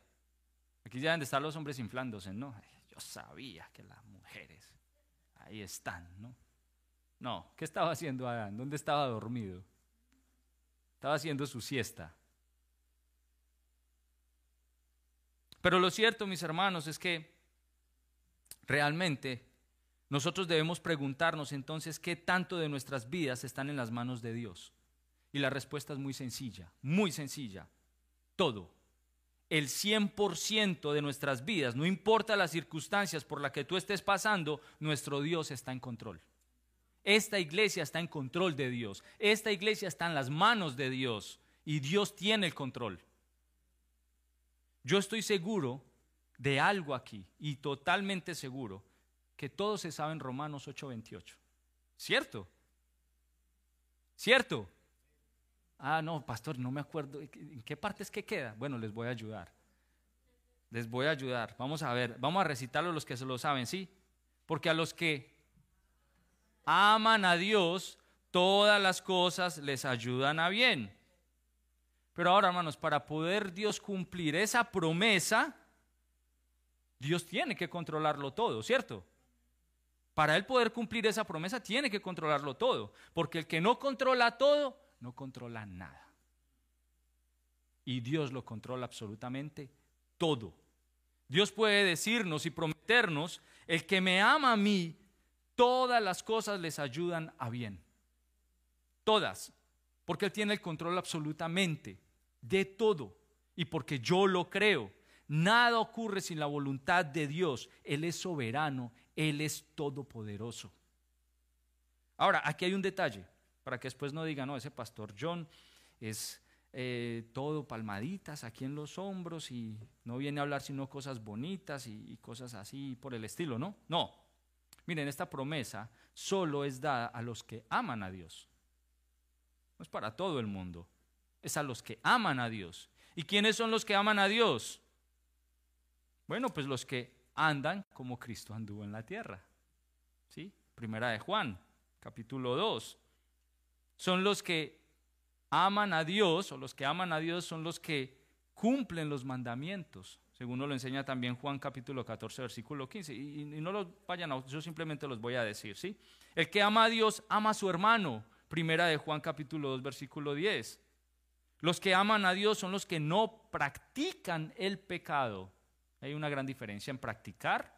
Aquí ya deben de estar los hombres inflándose, ¿no? Yo sabía que las mujeres ahí están, ¿no? No, ¿qué estaba haciendo Adán? ¿Dónde estaba dormido? Estaba haciendo su siesta. Pero lo cierto, mis hermanos, es que realmente nosotros debemos preguntarnos entonces qué tanto de nuestras vidas están en las manos de Dios. Y la respuesta es muy sencilla, muy sencilla. Todo. El cien por ciento de nuestras vidas, no importa las circunstancias por las que tú estés pasando, nuestro Dios está en control. Esta iglesia está en control de Dios. Esta iglesia está en las manos de Dios y Dios tiene el control. Yo estoy seguro de algo aquí, y totalmente seguro, que todo se sabe en Romanos ocho veintiocho. ¿Cierto? ¿Cierto? Ah, no, pastor, no me acuerdo. ¿En qué parte es que queda? Bueno, les voy a ayudar. Les voy a ayudar. Vamos a ver, vamos a recitarlo a los que se lo saben, ¿sí? Porque a los que aman a Dios, todas las cosas les ayudan a bien. Pero ahora, hermanos, para poder Dios cumplir esa promesa, Dios tiene que controlarlo todo, ¿cierto? Para Él poder cumplir esa promesa, tiene que controlarlo todo. Porque el que no controla todo, no controla nada. Y Dios lo controla absolutamente todo. Dios puede decirnos y prometernos: el que me ama a mí, todas las cosas les ayudan a bien. Todas. Porque Él tiene el control absolutamente de todo. Y porque yo lo creo. Nada ocurre sin la voluntad de Dios. Él es soberano. Él es todopoderoso. Ahora, aquí hay un detalle, para que después no digan: no, ese pastor John es eh, todo palmaditas aquí en los hombros y no viene a hablar sino cosas bonitas y, y cosas así por el estilo, ¿no? No, miren, esta promesa solo es dada a los que aman a Dios. No es para todo el mundo, es a los que aman a Dios. ¿Y quiénes son los que aman a Dios? Bueno, pues los que andan como Cristo anduvo en la tierra, ¿sí? Primera de Juan, capítulo dos. Son los que aman a Dios, o los que aman a Dios son los que cumplen los mandamientos, según nos lo enseña también Juan capítulo catorce, versículo quince. Y, y no los vayan a, yo simplemente los voy a decir, ¿sí? El que ama a Dios, ama a su hermano, primera de Juan capítulo dos, versículo diez. Los que aman a Dios son los que no practican el pecado. Hay una gran diferencia en practicar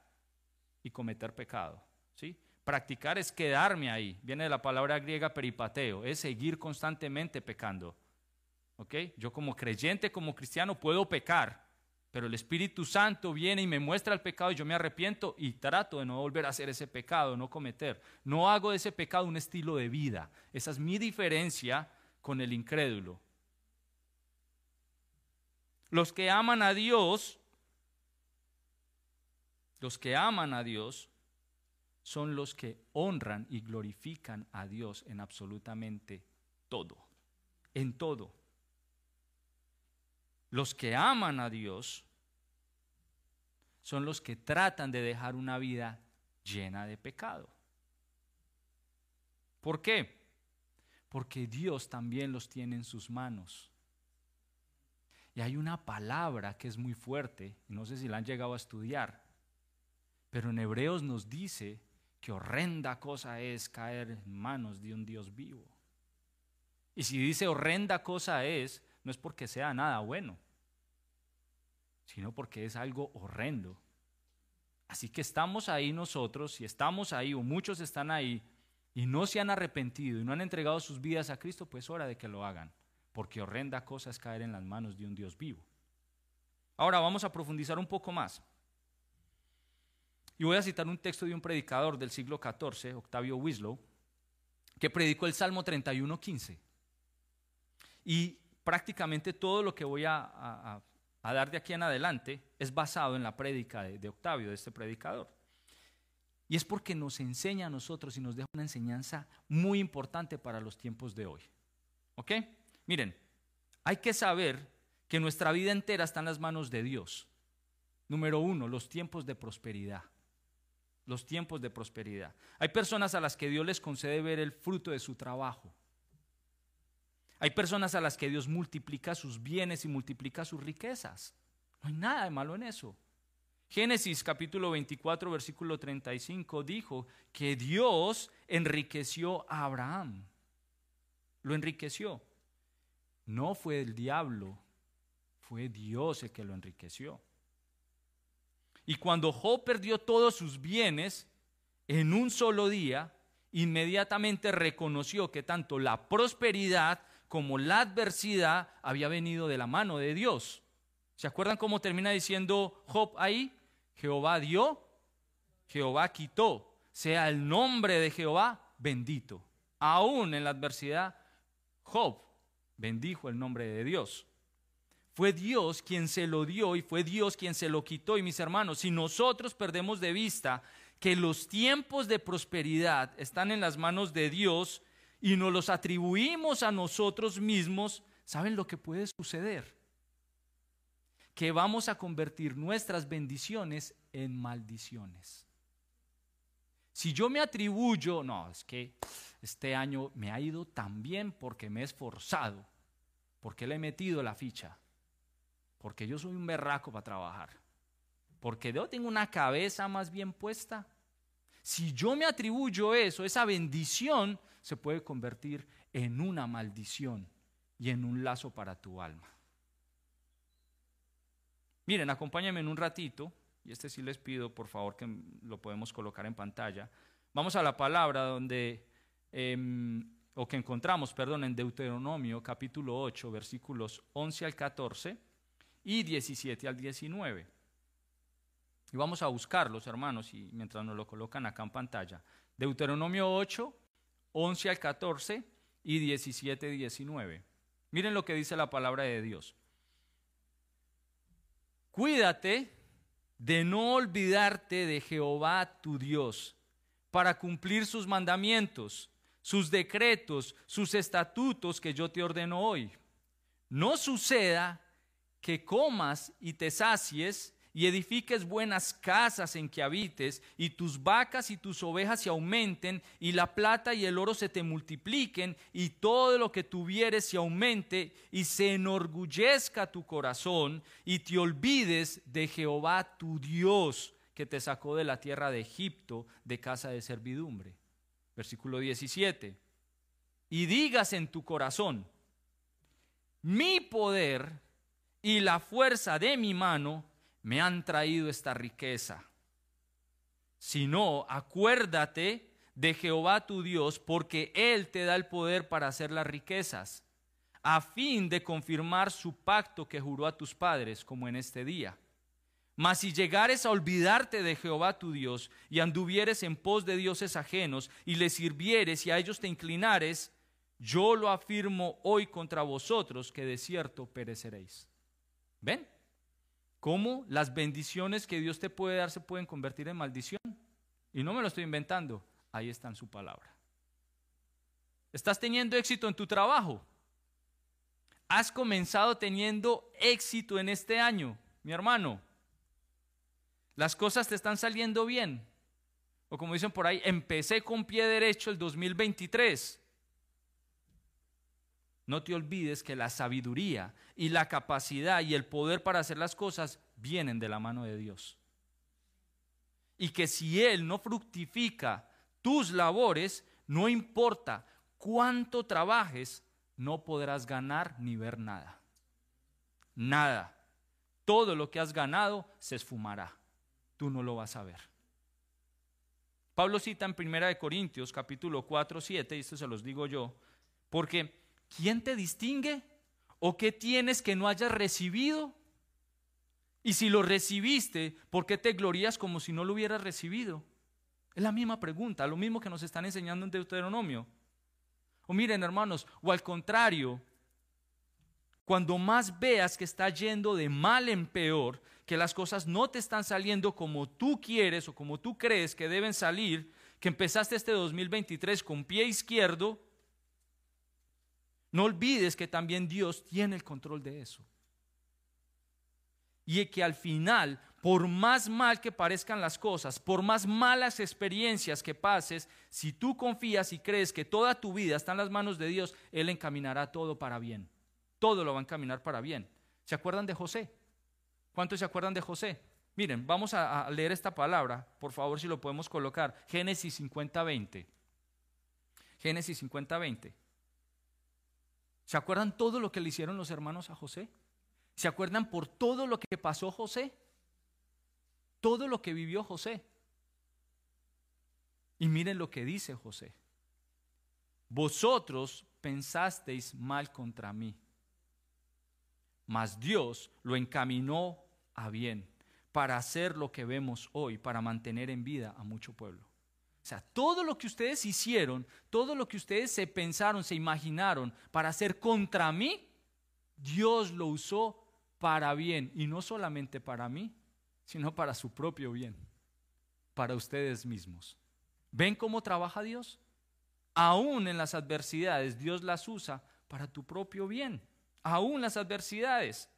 y cometer pecado, ¿sí? Practicar es quedarme ahí, viene de la palabra griega peripateo, es seguir constantemente pecando, ¿ok? Yo como creyente, como cristiano puedo pecar, pero el Espíritu Santo viene y me muestra el pecado y yo me arrepiento y trato de no volver a hacer ese pecado, no cometer. No hago de ese pecado un estilo de vida. Esa es mi diferencia con el incrédulo. Los que aman a Dios, los que aman a Dios, son los que honran y glorifican a Dios en absolutamente todo, en todo. Los que aman a Dios son los que tratan de dejar una vida llena de pecado. ¿Por qué? Porque Dios también los tiene en sus manos. Y hay una palabra que es muy fuerte, no sé si la han llegado a estudiar, pero en Hebreos nos dice qué horrenda cosa es caer en manos de un Dios vivo. Y si dice horrenda cosa es, no es porque sea nada bueno, sino porque es algo horrendo. Así que estamos ahí nosotros, si estamos ahí o muchos están ahí, y no se han arrepentido y no han entregado sus vidas a Cristo, pues es hora de que lo hagan, porque horrenda cosa es caer en las manos de un Dios vivo. Ahora vamos a profundizar un poco más. Y voy a citar un texto de un predicador del siglo catorce, Octavio Wislow, que predicó el Salmo treinta y uno, quince. Y prácticamente todo lo que voy a, a, a dar de aquí en adelante es basado en la prédica de, de Octavio, de este predicador. Y es porque nos enseña a nosotros y nos deja una enseñanza muy importante para los tiempos de hoy. ¿Ok? Miren, hay que saber que nuestra vida entera está en las manos de Dios. Número uno, los tiempos de prosperidad. Los tiempos de prosperidad. Hay personas a las que Dios les concede ver el fruto de su trabajo. Hay personas a las que Dios multiplica sus bienes y multiplica sus riquezas. No hay nada de malo en eso. Génesis capítulo veinticuatro, versículo treinta y cinco dijo que Dios enriqueció a Abraham. Lo enriqueció. No fue el diablo, fue Dios el que lo enriqueció. Y cuando Job perdió todos sus bienes en un solo día, inmediatamente reconoció que tanto la prosperidad como la adversidad había venido de la mano de Dios. ¿Se acuerdan cómo termina diciendo Job ahí? Jehová dio, Jehová quitó. Sea el nombre de Jehová bendito. Aún en la adversidad, Job bendijo el nombre de Dios. Fue Dios quien se lo dio y fue Dios quien se lo quitó. Y mis hermanos, si nosotros perdemos de vista que los tiempos de prosperidad están en las manos de Dios y nos los atribuimos a nosotros mismos, ¿saben lo que puede suceder? Que vamos a convertir nuestras bendiciones en maldiciones. Si yo me atribuyo, no, es que este año me ha ido tan bien porque me he esforzado, porque le he metido la ficha. Porque yo soy un berraco para trabajar. Porque yo tengo una cabeza más bien puesta. Si yo me atribuyo eso, esa bendición se puede convertir en una maldición y en un lazo para tu alma. Miren, acompáñenme en un ratito. Y este sí les pido, por favor, que lo podemos colocar en pantalla. Vamos a la palabra donde... Eh, o que encontramos, perdón, en Deuteronomio capítulo ocho, versículos once al catorce. Y diecisiete al diecinueve. Y vamos a buscarlos, hermanos, y mientras nos lo colocan acá en pantalla. Deuteronomio ocho, once al catorce y diecisiete, diecinueve. Miren lo que dice la palabra de Dios. Cuídate de no olvidarte de Jehová tu Dios, para cumplir sus mandamientos, sus decretos, sus estatutos que yo te ordeno hoy. No suceda que comas y te sacies y edifiques buenas casas en que habites y tus vacas y tus ovejas se aumenten y la plata y el oro se te multipliquen y todo lo que tuvieres se aumente y se enorgullezca tu corazón y te olvides de Jehová tu Dios que te sacó de la tierra de Egipto de casa de servidumbre. Versículo diecisiete. Y digas en tu corazón, mi poder y la fuerza de mi mano me han traído esta riqueza. Si no, acuérdate de Jehová tu Dios, porque Él te da el poder para hacer las riquezas, a fin de confirmar su pacto que juró a tus padres, como en este día. Mas si llegares a olvidarte de Jehová tu Dios, y anduvieres en pos de dioses ajenos, y les sirvieres y a ellos te inclinares, yo lo afirmo hoy contra vosotros, que de cierto pereceréis. ¿Ven? ¿Cómo las bendiciones que Dios te puede dar se pueden convertir en maldición? Y no me lo estoy inventando, ahí está en su palabra. ¿Estás teniendo éxito en tu trabajo? ¿Has comenzado teniendo éxito en este año, mi hermano? ¿Las cosas te están saliendo bien? O como dicen por ahí, empecé con pie derecho el dos mil veintitrés. No te olvides que la sabiduría y la capacidad y el poder para hacer las cosas vienen de la mano de Dios. Y que si Él no fructifica tus labores, no importa cuánto trabajes, no podrás ganar ni ver nada. Nada. Todo lo que has ganado se esfumará. Tú no lo vas a ver. Pablo cita en Primera de Corintios, capítulo cuatro, siete, y esto se los digo yo, porque ¿quién te distingue? ¿O qué tienes que no hayas recibido? Y si lo recibiste, ¿por qué te glorías como si no lo hubieras recibido? Es la misma pregunta, lo mismo que nos están enseñando en Deuteronomio. O miren, hermanos, o al contrario, cuando más veas que está yendo de mal en peor, que las cosas no te están saliendo como tú quieres o como tú crees que deben salir, que empezaste este dos mil veintitrés con pie izquierdo, no olvides que también Dios tiene el control de eso. Y que al final, por más mal que parezcan las cosas, por más malas experiencias que pases, si tú confías y crees que toda tu vida está en las manos de Dios, Él encaminará todo para bien. Todo lo va a encaminar para bien. ¿Se acuerdan de José? ¿Cuántos se acuerdan de José? Miren, vamos a leer esta palabra, por favor, si lo podemos colocar. Génesis cincuenta, veinte. Génesis cincuenta, veinte. ¿Se acuerdan todo lo que le hicieron los hermanos a José? ¿Se acuerdan por todo lo que pasó José? Todo lo que vivió José. Y miren lo que dice José. Vosotros pensasteis mal contra mí, mas Dios lo encaminó a bien para hacer lo que vemos hoy, para mantener en vida a mucho pueblo. O sea, todo lo que ustedes hicieron, todo lo que ustedes se pensaron, se imaginaron para hacer contra mí, Dios lo usó para bien, y no solamente para mí, sino para su propio bien, para ustedes mismos. ¿Ven cómo trabaja Dios? Aún en las adversidades, Dios las usa para tu propio bien, aún las adversidades.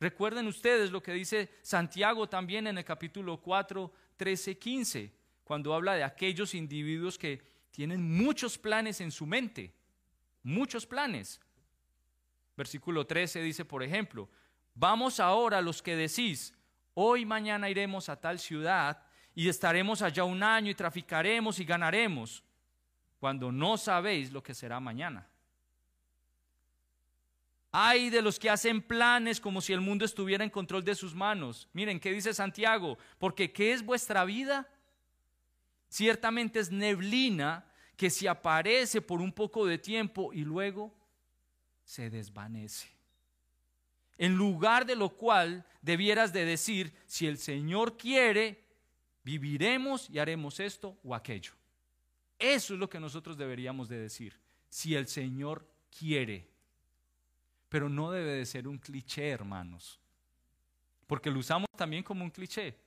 Recuerden ustedes lo que dice Santiago también en el capítulo cuatro, trece, quince, cuando habla de aquellos individuos que tienen muchos planes en su mente, muchos planes. Versículo trece dice, por ejemplo, vamos ahora los que decís, hoy mañana iremos a tal ciudad y estaremos allá un año y traficaremos y ganaremos, cuando no sabéis lo que será mañana. Ay de los que hacen planes como si el mundo estuviera en control de sus manos. Miren, ¿qué dice Santiago? Porque ¿qué es vuestra vida? Ciertamente es neblina que se aparece por un poco de tiempo y luego se desvanece, en lugar de lo cual debieras de decir, si el Señor quiere, viviremos y haremos esto o aquello. Eso es lo que nosotros deberíamos de decir, si el Señor quiere. Pero no debe de ser un cliché, hermanos, porque lo usamos también como un cliché.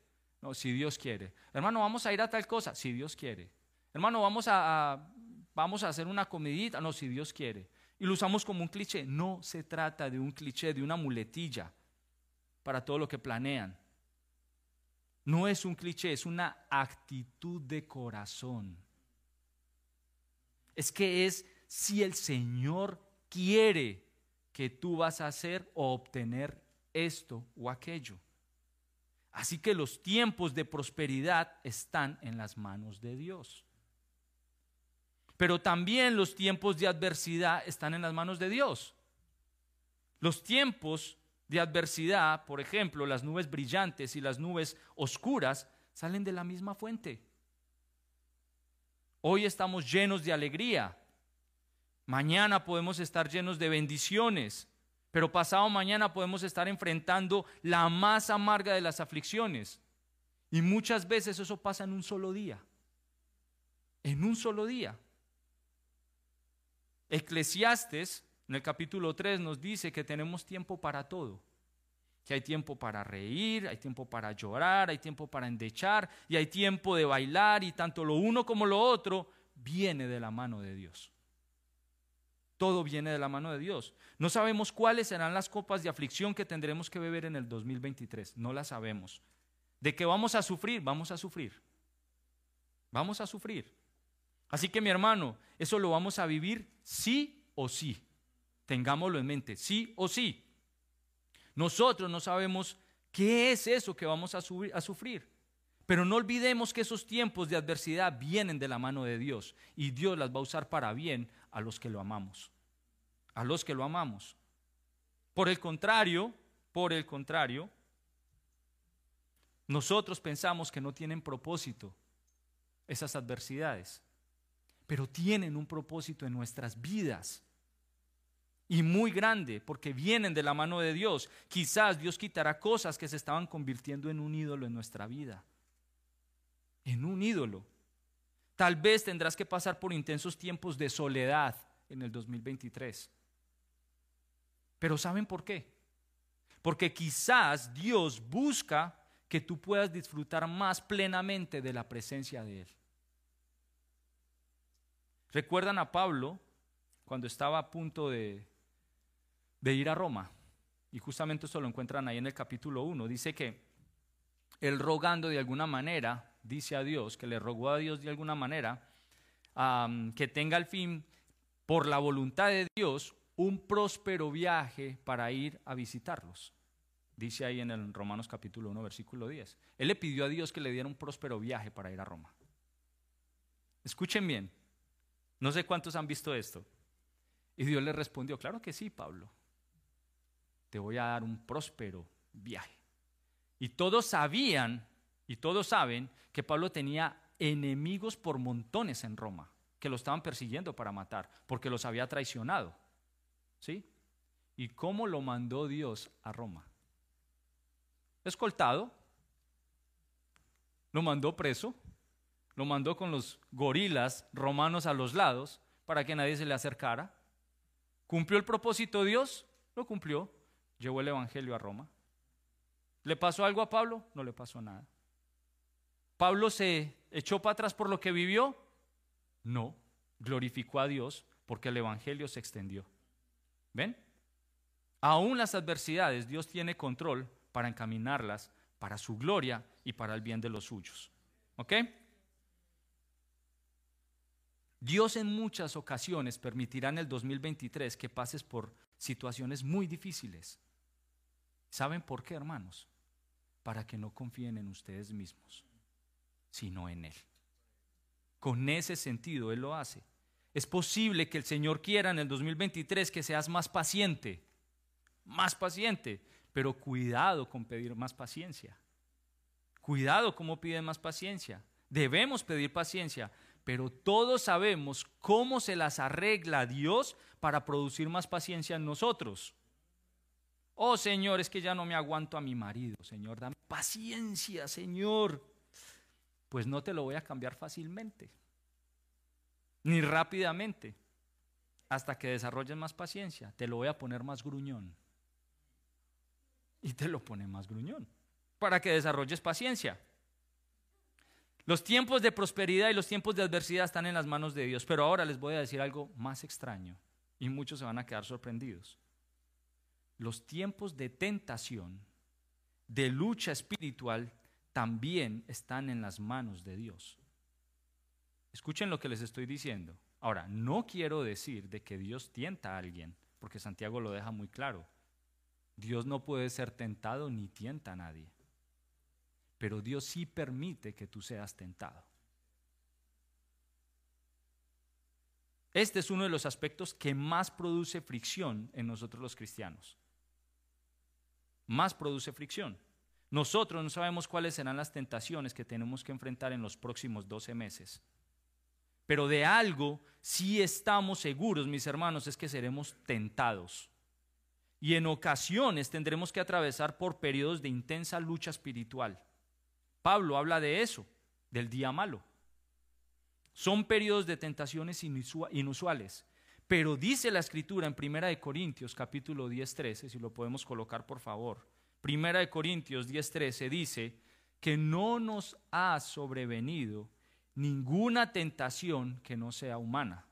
No, si Dios quiere. Hermano, vamos a ir a tal cosa, si Dios quiere. Hermano, vamos a, a, vamos a hacer una comidita, no, si Dios quiere. Y lo usamos como un cliché. No se trata de un cliché, de una muletilla para todo lo que planean. No es un cliché, es una actitud de corazón. Es que es si el Señor quiere que tú vas a hacer o obtener esto o aquello. Así que los tiempos de prosperidad están en las manos de Dios. Pero también los tiempos de adversidad están en las manos de Dios. Los tiempos de adversidad, por ejemplo, las nubes brillantes y las nubes oscuras, salen de la misma fuente. Hoy estamos llenos de alegría. Mañana podemos estar llenos de bendiciones, pero pasado mañana podemos estar enfrentando la más amarga de las aflicciones. Y muchas veces eso pasa en un solo día. En un solo día. Eclesiastes, en el capítulo tres, nos dice que tenemos tiempo para todo, que hay tiempo para reír, hay tiempo para llorar, hay tiempo para endechar y hay tiempo de bailar, y tanto lo uno como lo otro viene de la mano de Dios. Todo viene de la mano de Dios. No sabemos cuáles serán las copas de aflicción que tendremos que beber en el dos mil veintitrés, no las sabemos. ¿De qué vamos a sufrir? Vamos a sufrir, vamos a sufrir. Así que mi hermano, eso lo vamos a vivir sí o sí, tengámoslo en mente, sí o sí. Nosotros no sabemos qué es eso que vamos a, su- a sufrir, pero no olvidemos que esos tiempos de adversidad vienen de la mano de Dios, y Dios las va a usar para bien a los que lo amamos, a los que lo amamos. Por el contrario, por el contrario, nosotros pensamos que no tienen propósito, esas adversidades, pero tienen un propósito en nuestras vidas y muy grande, porque vienen de la mano de Dios. Quizás Dios quitará cosas que se estaban convirtiendo en un ídolo en nuestra vida, en un ídolo. Tal vez tendrás que pasar por intensos tiempos de soledad en el dos mil veintitrés. Pero ¿saben por qué? Porque quizás Dios busca que tú puedas disfrutar más plenamente de la presencia de Él. ¿Recuerdan a Pablo cuando estaba a punto de, de ir a Roma? Y justamente esto lo encuentran ahí en el capítulo uno. Dice que él rogando de alguna manera, dice a Dios, que le rogó a Dios de alguna manera, um, que tenga al fin, por la voluntad de Dios, un próspero viaje para ir a visitarlos. Dice ahí en el Romanos capítulo uno, versículo diez. Él le pidió a Dios que le diera un próspero viaje para ir a Roma. Escuchen bien, no sé cuántos han visto esto. Y Dios le respondió, claro que sí, Pablo, te voy a dar un próspero viaje. Y todos sabían, y todos saben que Pablo tenía enemigos por montones en Roma, que lo estaban persiguiendo para matar, porque los había traicionado. ¿Sí? ¿Y cómo lo mandó Dios a Roma? Escoltado, lo mandó preso, lo mandó con los gorilas romanos a los lados para que nadie se le acercara. ¿Cumplió el propósito de Dios? Lo cumplió, llevó el evangelio a Roma. ¿Le pasó algo a Pablo? No le pasó nada. ¿Pablo se echó para atrás por lo que vivió? No, glorificó a Dios porque el evangelio se extendió. ¿Ven? Aún las adversidades, Dios tiene control para encaminarlas para su gloria y para el bien de los suyos. ¿Ok? Dios en muchas ocasiones permitirá en el dos mil veintitrés que pases por situaciones muy difíciles. ¿Saben por qué, hermanos? Para que no confíen en ustedes mismos, sino en Él. Con ese sentido Él lo hace. Es posible que el Señor quiera en el dos mil veintitrés que seas más paciente, más paciente, pero cuidado con pedir más paciencia. Cuidado cómo piden más paciencia. Debemos pedir paciencia, pero todos sabemos cómo se las arregla Dios para producir más paciencia en nosotros. Oh Señor, es que ya no me aguanto a mi marido, Señor, dame paciencia, Señor. Pues no te lo voy a cambiar fácilmente, ni rápidamente, hasta que desarrolles más paciencia. Te lo voy a poner más gruñón. Y te lo pone más gruñón, para que desarrolles paciencia. Los tiempos de prosperidad y los tiempos de adversidad están en las manos de Dios. Pero ahora les voy a decir algo más extraño, y muchos se van a quedar sorprendidos. Los tiempos de tentación, de lucha espiritual, también están en las manos de Dios. Escuchen lo que les estoy diciendo. Ahora, no quiero decir de que Dios tienta a alguien, porque Santiago lo deja muy claro. Dios no puede ser tentado ni tienta a nadie. Pero Dios sí permite que tú seas tentado. Este es uno de los aspectos que más produce fricción en nosotros los cristianos. Más produce fricción. Nosotros no sabemos cuáles serán las tentaciones que tenemos que enfrentar en los próximos doce meses. Pero de algo sí estamos seguros, mis hermanos, es que seremos tentados. Y en ocasiones tendremos que atravesar por periodos de intensa lucha espiritual. Pablo habla de eso, del día malo. Son periodos de tentaciones inusuales. Pero dice la Escritura en Primera de Corintios, capítulo diez, trece, si lo podemos colocar por favor. Primera de Corintios diez, trece dice que no nos ha sobrevenido ninguna tentación que no sea humana.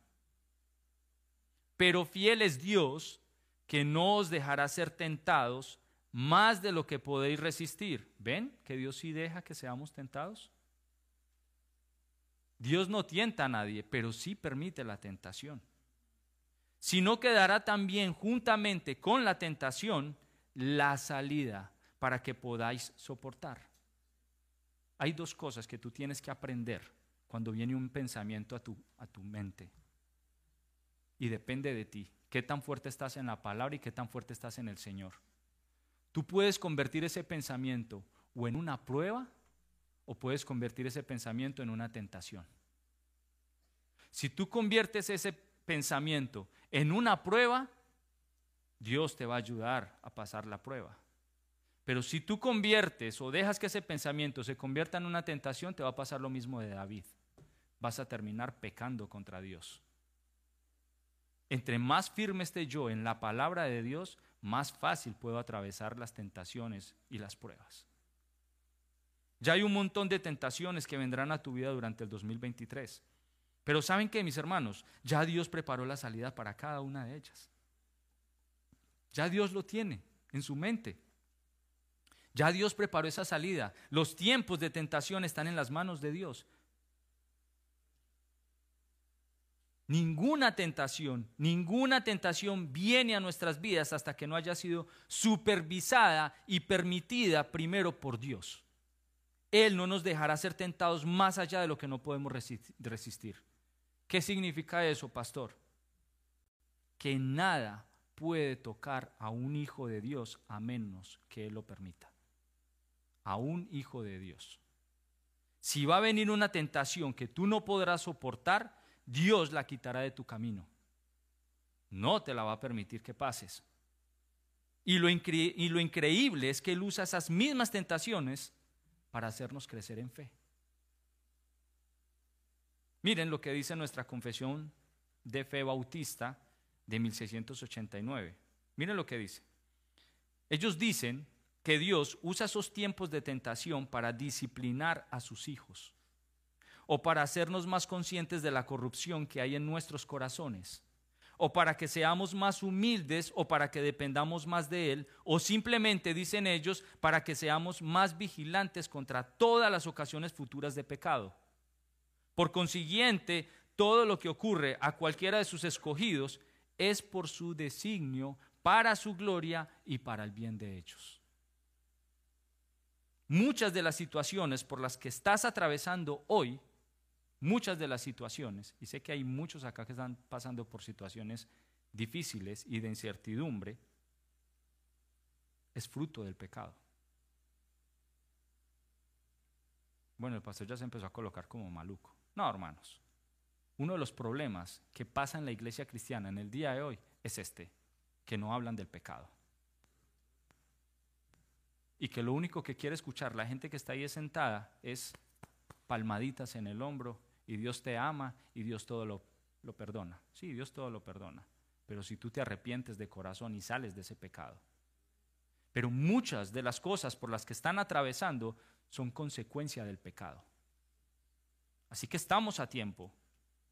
Pero fiel es Dios, que no os dejará ser tentados más de lo que podéis resistir. ¿Ven que Dios sí deja que seamos tentados? Dios no tienta a nadie, pero sí permite la tentación. Sino que dará también juntamente con la tentación la salida para que podáis soportar. Hay dos cosas que tú tienes que aprender cuando viene un pensamiento a tu, a tu mente. Y depende de ti, qué tan fuerte estás en la palabra y qué tan fuerte estás en el Señor. Tú puedes convertir ese pensamiento o en una prueba o puedes convertir ese pensamiento en una tentación. Si tú conviertes ese pensamiento en una prueba, Dios te va a ayudar a pasar la prueba. Pero si tú conviertes o dejas que ese pensamiento se convierta en una tentación, te va a pasar lo mismo de David. Vas a terminar pecando contra Dios. Entre más firme esté yo en la palabra de Dios, más fácil puedo atravesar las tentaciones y las pruebas. Ya hay un montón de tentaciones que vendrán a tu vida durante el dos mil veintitrés. Pero ¿saben qué, mis hermanos? Ya Dios preparó la salida para cada una de ellas. Ya Dios lo tiene en su mente. Ya Dios preparó esa salida. Los tiempos de tentación están en las manos de Dios. Ninguna tentación, ninguna tentación viene a nuestras vidas hasta que no haya sido supervisada y permitida primero por Dios. Él no nos dejará ser tentados más allá de lo que no podemos resistir. ¿Qué significa eso, pastor? Que nada puede tocar a un hijo de Dios a menos que Él lo permita. A un hijo de Dios. Si va a venir una tentación que tú no podrás soportar, Dios la quitará de tu camino. No te la va a permitir que pases. Y lo, incre- y lo increíble es que Él usa esas mismas tentaciones para hacernos crecer en fe. Miren lo que dice nuestra confesión de fe bautista de mil seiscientos ochenta y nueve. Miren lo que dice. Ellos dicen que Dios usa esos tiempos de tentación para disciplinar a sus hijos, o para hacernos más conscientes de la corrupción que hay en nuestros corazones, o para que seamos más humildes, o para que dependamos más de Él, o simplemente, dicen ellos, para que seamos más vigilantes contra todas las ocasiones futuras de pecado. Por consiguiente, todo lo que ocurre a cualquiera de sus escogidos es por su designio, para su gloria y para el bien de ellos. Muchas de las situaciones por las que estás atravesando hoy, muchas de las situaciones, y sé que hay muchos acá que están pasando por situaciones difíciles y de incertidumbre, es fruto del pecado. Bueno, el pastor ya se empezó a colocar como maluco. No, hermanos, uno de los problemas que pasa en la iglesia cristiana en el día de hoy es este, que no hablan del pecado. Y que lo único que quiere escuchar la gente que está ahí sentada es palmaditas en el hombro, y Dios te ama y Dios todo lo, lo perdona. Sí, Dios todo lo perdona, pero si tú te arrepientes de corazón y sales de ese pecado. Pero muchas de las cosas por las que están atravesando son consecuencia del pecado. Así que estamos a tiempo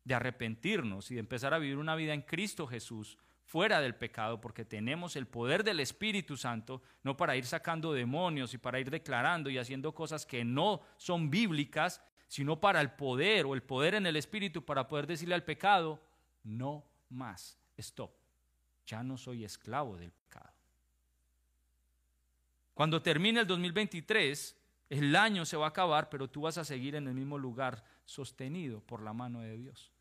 de arrepentirnos y de empezar a vivir una vida en Cristo Jesús, fuera del pecado, porque tenemos el poder del Espíritu Santo, no para ir sacando demonios y para ir declarando y haciendo cosas que no son bíblicas, sino para el poder o el poder en el Espíritu para poder decirle al pecado, no más, stop, ya no soy esclavo del pecado. Cuando termine el dos mil veintitrés, el año se va a acabar, pero tú vas a seguir en el mismo lugar sostenido por la mano de Dios.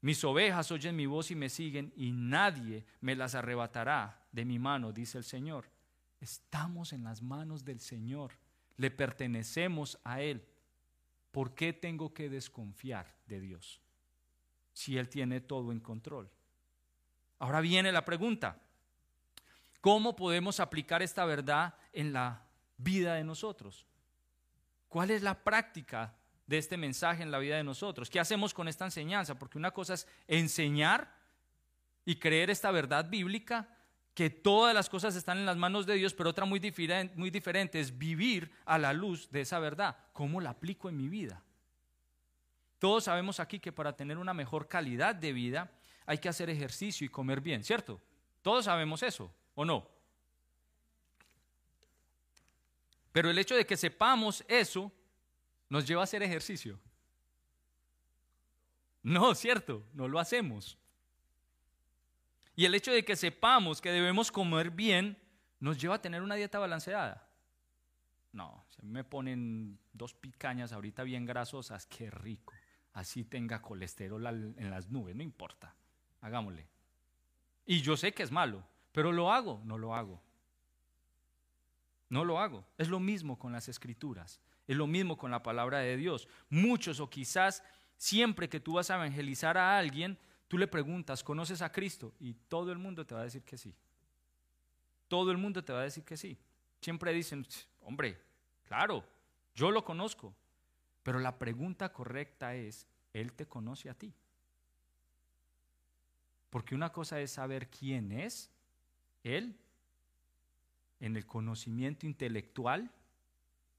Mis ovejas oyen mi voz y me siguen, y nadie me las arrebatará de mi mano, dice el Señor. Estamos en las manos del Señor, le pertenecemos a Él. ¿Por qué tengo que desconfiar de Dios si Él tiene todo en control? Ahora viene la pregunta, ¿cómo podemos aplicar esta verdad en la vida de nosotros? ¿Cuál es la práctica de este mensaje en la vida de nosotros? ¿Qué hacemos con esta enseñanza? Porque una cosa es enseñar y creer esta verdad bíblica, que todas las cosas están en las manos de Dios, pero otra muy diferente, muy diferente es vivir a la luz de esa verdad. ¿Cómo la aplico en mi vida? Todos sabemos aquí que para tener una mejor calidad de vida hay que hacer ejercicio y comer bien, ¿cierto? Todos sabemos eso, ¿o no? Pero el hecho de que sepamos eso nos lleva a hacer ejercicio. No, cierto, no lo hacemos. Y el hecho de que sepamos que debemos comer bien nos lleva a tener una dieta balanceada. No, si me ponen dos picañas ahorita bien grasosas, qué rico. Así tenga colesterol en las nubes, no importa, hagámosle. Y yo sé que es malo, pero lo hago, no lo hago. No lo hago. Es lo mismo con las Escrituras. Es lo mismo con la palabra de Dios. Muchos, o quizás siempre que tú vas a evangelizar a alguien, tú le preguntas, ¿conoces a Cristo? Y todo el mundo te va a decir que sí. Todo el mundo te va a decir que sí. Siempre dicen, hombre, claro, yo lo conozco. Pero la pregunta correcta es, ¿Él te conoce a ti? Porque una cosa es saber quién es Él en el conocimiento intelectual,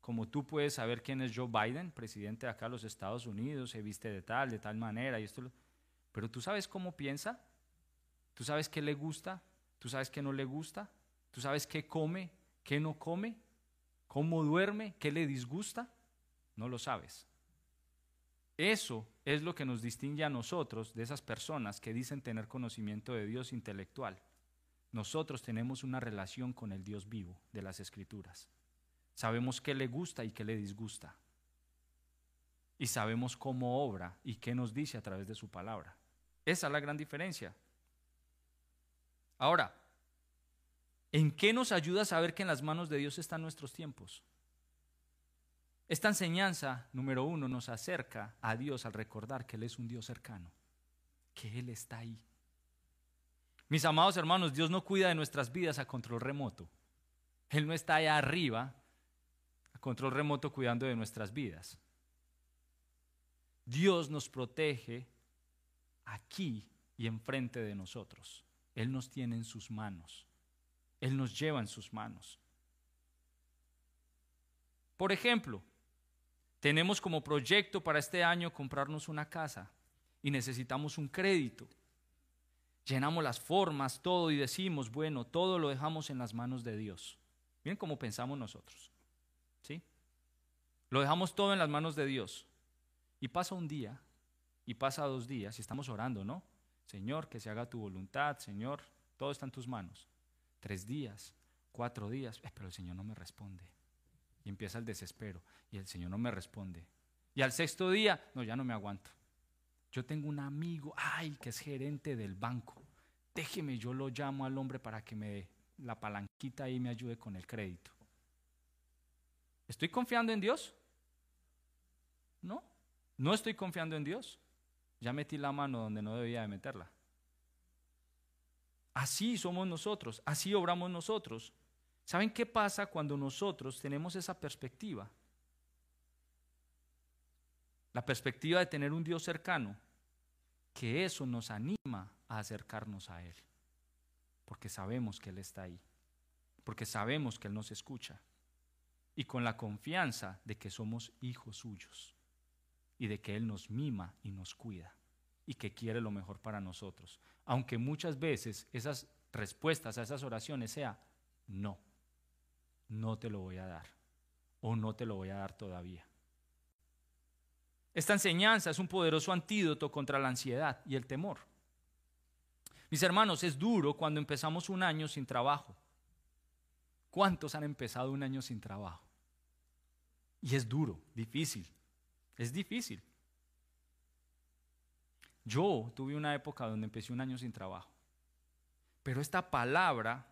como tú puedes saber quién es Joe Biden, presidente de acá de los Estados Unidos, se viste de tal, de tal manera, y esto, pero tú sabes cómo piensa, tú sabes qué le gusta, tú sabes qué no le gusta, tú sabes qué come, qué no come, cómo duerme, qué le disgusta, no lo sabes. Eso es lo que nos distingue a nosotros de esas personas que dicen tener conocimiento de Dios intelectual. Nosotros tenemos una relación con el Dios vivo de las Escrituras. Sabemos qué le gusta y qué le disgusta. Y sabemos cómo obra y qué nos dice a través de su palabra. Esa es la gran diferencia. Ahora, ¿en qué nos ayuda saber que en las manos de Dios están nuestros tiempos? Esta enseñanza, número uno, nos acerca a Dios al recordar que Él es un Dios cercano, que Él está ahí. Mis amados hermanos, Dios no cuida de nuestras vidas a control remoto. Él no está allá arriba, a control remoto, cuidando de nuestras vidas. Dios nos protege aquí y enfrente de nosotros. Él nos tiene en sus manos. Él nos lleva en sus manos. Por ejemplo, tenemos como proyecto para este año comprarnos una casa y necesitamos un crédito. Llenamos las formas, todo, y decimos, bueno, todo lo dejamos en las manos de Dios. Miren cómo pensamos nosotros, ¿sí? Lo dejamos todo en las manos de Dios. Y pasa un día, y pasa dos días, y estamos orando, ¿no? Señor, que se haga tu voluntad, Señor, todo está en tus manos. Tres días, cuatro días, eh, pero el Señor no me responde. Y empieza el desespero, y el Señor no me responde. Y al sexto día, no, ya no me aguanto. Yo tengo un amigo, ay, que es gerente del banco. Déjeme, yo lo llamo al hombre para que me dé la palanquita y me ayude con el crédito. ¿Estoy confiando en Dios? No, no estoy confiando en Dios. Ya metí la mano donde no debía de meterla. Así somos nosotros, así obramos nosotros. ¿Saben qué pasa cuando nosotros tenemos esa perspectiva? La perspectiva de tener un Dios cercano, que eso nos anima a acercarnos a Él, porque sabemos que Él está ahí, porque sabemos que Él nos escucha, y con la confianza de que somos hijos suyos, y de que Él nos mima y nos cuida, y que quiere lo mejor para nosotros, aunque muchas veces esas respuestas a esas oraciones sea no. No te lo voy a dar, o no te lo voy a dar todavía. Esta enseñanza es un poderoso antídoto contra la ansiedad y el temor. Mis hermanos, es duro cuando empezamos un año sin trabajo. ¿Cuántos han empezado un año sin trabajo? Y es duro, difícil, es difícil. Yo tuve una época donde empecé un año sin trabajo, pero esta palabra,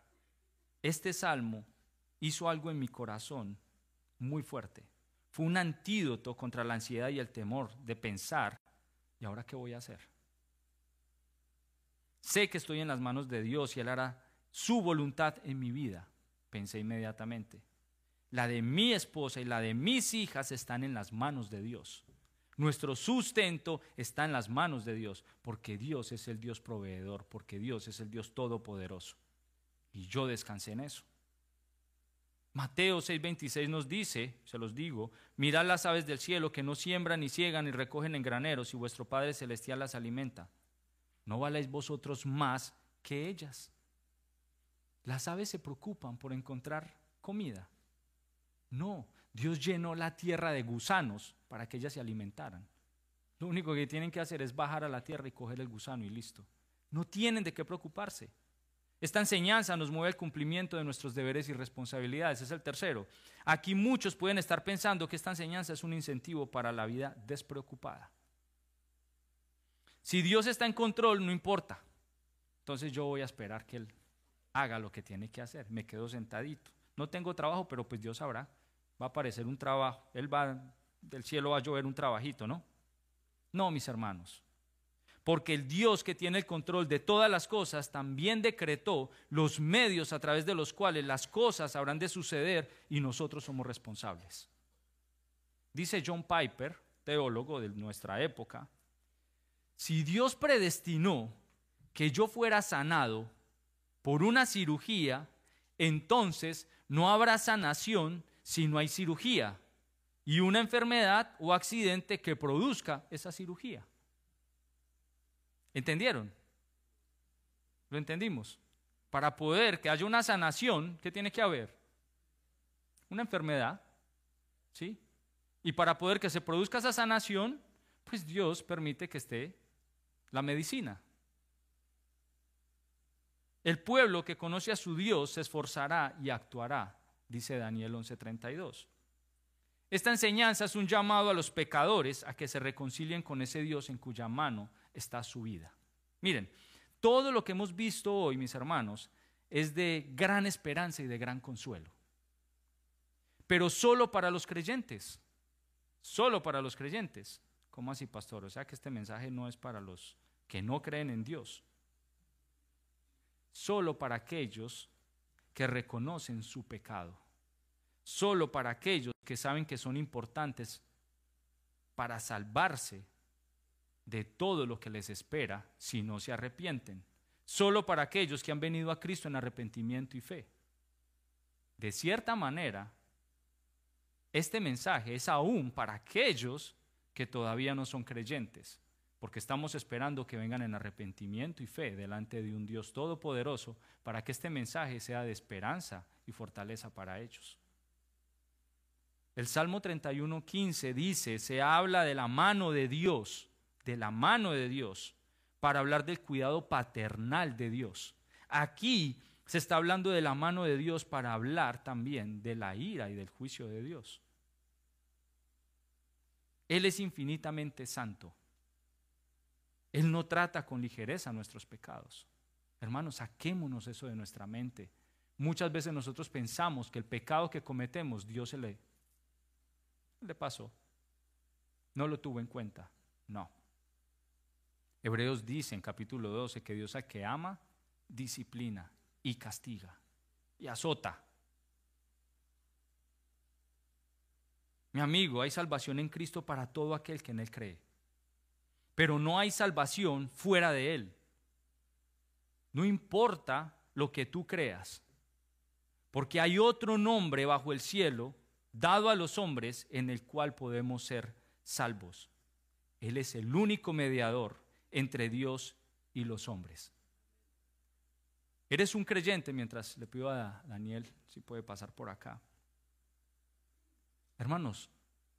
este salmo hizo algo en mi corazón muy fuerte. Fue un antídoto contra la ansiedad y el temor de pensar, ¿y ahora qué voy a hacer? Sé que estoy en las manos de Dios y Él hará su voluntad en mi vida, pensé inmediatamente. La de mi esposa y la de mis hijas están en las manos de Dios. Nuestro sustento está en las manos de Dios, porque Dios es el Dios proveedor, porque Dios es el Dios todopoderoso. Y yo descansé en eso. Mateo seis veintiséis nos dice, se los digo, mirad las aves del cielo que no siembran ni ciegan ni recogen en graneros y vuestro Padre Celestial las alimenta. ¿No valéis vosotros más que ellas? Las aves se preocupan por encontrar comida. No, Dios llenó la tierra de gusanos para que ellas se alimentaran. Lo único que tienen que hacer es bajar a la tierra y coger el gusano y listo. No tienen de qué preocuparse. Esta enseñanza nos mueve al cumplimiento de nuestros deberes y responsabilidades. Es el tercero. Aquí muchos pueden estar pensando que esta enseñanza es un incentivo para la vida despreocupada. Si Dios está en control, no importa. Entonces yo voy a esperar que Él haga lo que tiene que hacer. Me quedo sentadito. no tengo trabajo, pero pues Dios sabrá, va a aparecer un trabajo, Él va, del cielo va a llover un trabajito, ¿no? No, mis hermanos, porque el Dios que tiene el control de todas las cosas también decretó los medios a través de los cuales las cosas habrán de suceder y nosotros somos responsables. Dice John Piper, teólogo de nuestra época, si Dios predestinó que yo fuera sanado por una cirugía, entonces no habrá sanación si no hay cirugía y una enfermedad o accidente que produzca esa cirugía. ¿Entendieron? ¿Lo entendimos? Para poder que haya una sanación, ¿qué tiene que haber? Una enfermedad, ¿sí? Y para poder que se produzca esa sanación, pues Dios permite que esté la medicina. El pueblo que conoce a su Dios se esforzará y actuará, dice Daniel once treinta y dos. Esta enseñanza es un llamado a los pecadores a que se reconcilien con ese Dios en cuya mano está su vida. Miren, todo lo que hemos visto hoy, mis hermanos, es de gran esperanza y de gran consuelo. Pero solo para los creyentes, solo para los creyentes. ¿Cómo así, pastor? O sea que este mensaje no es para los que no creen en Dios. Solo para aquellos que reconocen su pecado, solo para aquellos que saben que son importantes para salvarse de todo lo que les espera si no se arrepienten, solo para aquellos que han venido a Cristo en arrepentimiento y fe. De cierta manera, este mensaje es aún para aquellos que todavía no son creyentes, porque estamos esperando que vengan en arrepentimiento y fe delante de un Dios todopoderoso para que este mensaje sea de esperanza y fortaleza para ellos. El Salmo treinta y uno, quince dice, se habla de la mano de Dios, de la mano de Dios, para hablar del cuidado paternal de Dios. Aquí se está hablando de la mano de Dios para hablar también de la ira y del juicio de Dios. Él es infinitamente santo. Él no trata con ligereza nuestros pecados. Hermanos, saquémonos eso de nuestra mente. Muchas veces nosotros pensamos que el pecado que cometemos, Dios se le, le pasó. No lo tuvo en cuenta. No. Hebreos dice en capítulo doce que Dios al que ama, disciplina y castiga y azota. Mi amigo, hay salvación en Cristo para todo aquel que en Él cree. Pero no hay salvación fuera de Él. No importa lo que tú creas, porque hay otro nombre bajo el cielo dado a los hombres en el cual podemos ser salvos. Él es el único mediador entre Dios y los hombres. Eres un creyente, mientras le pido a Daniel si puede pasar por acá. Hermanos,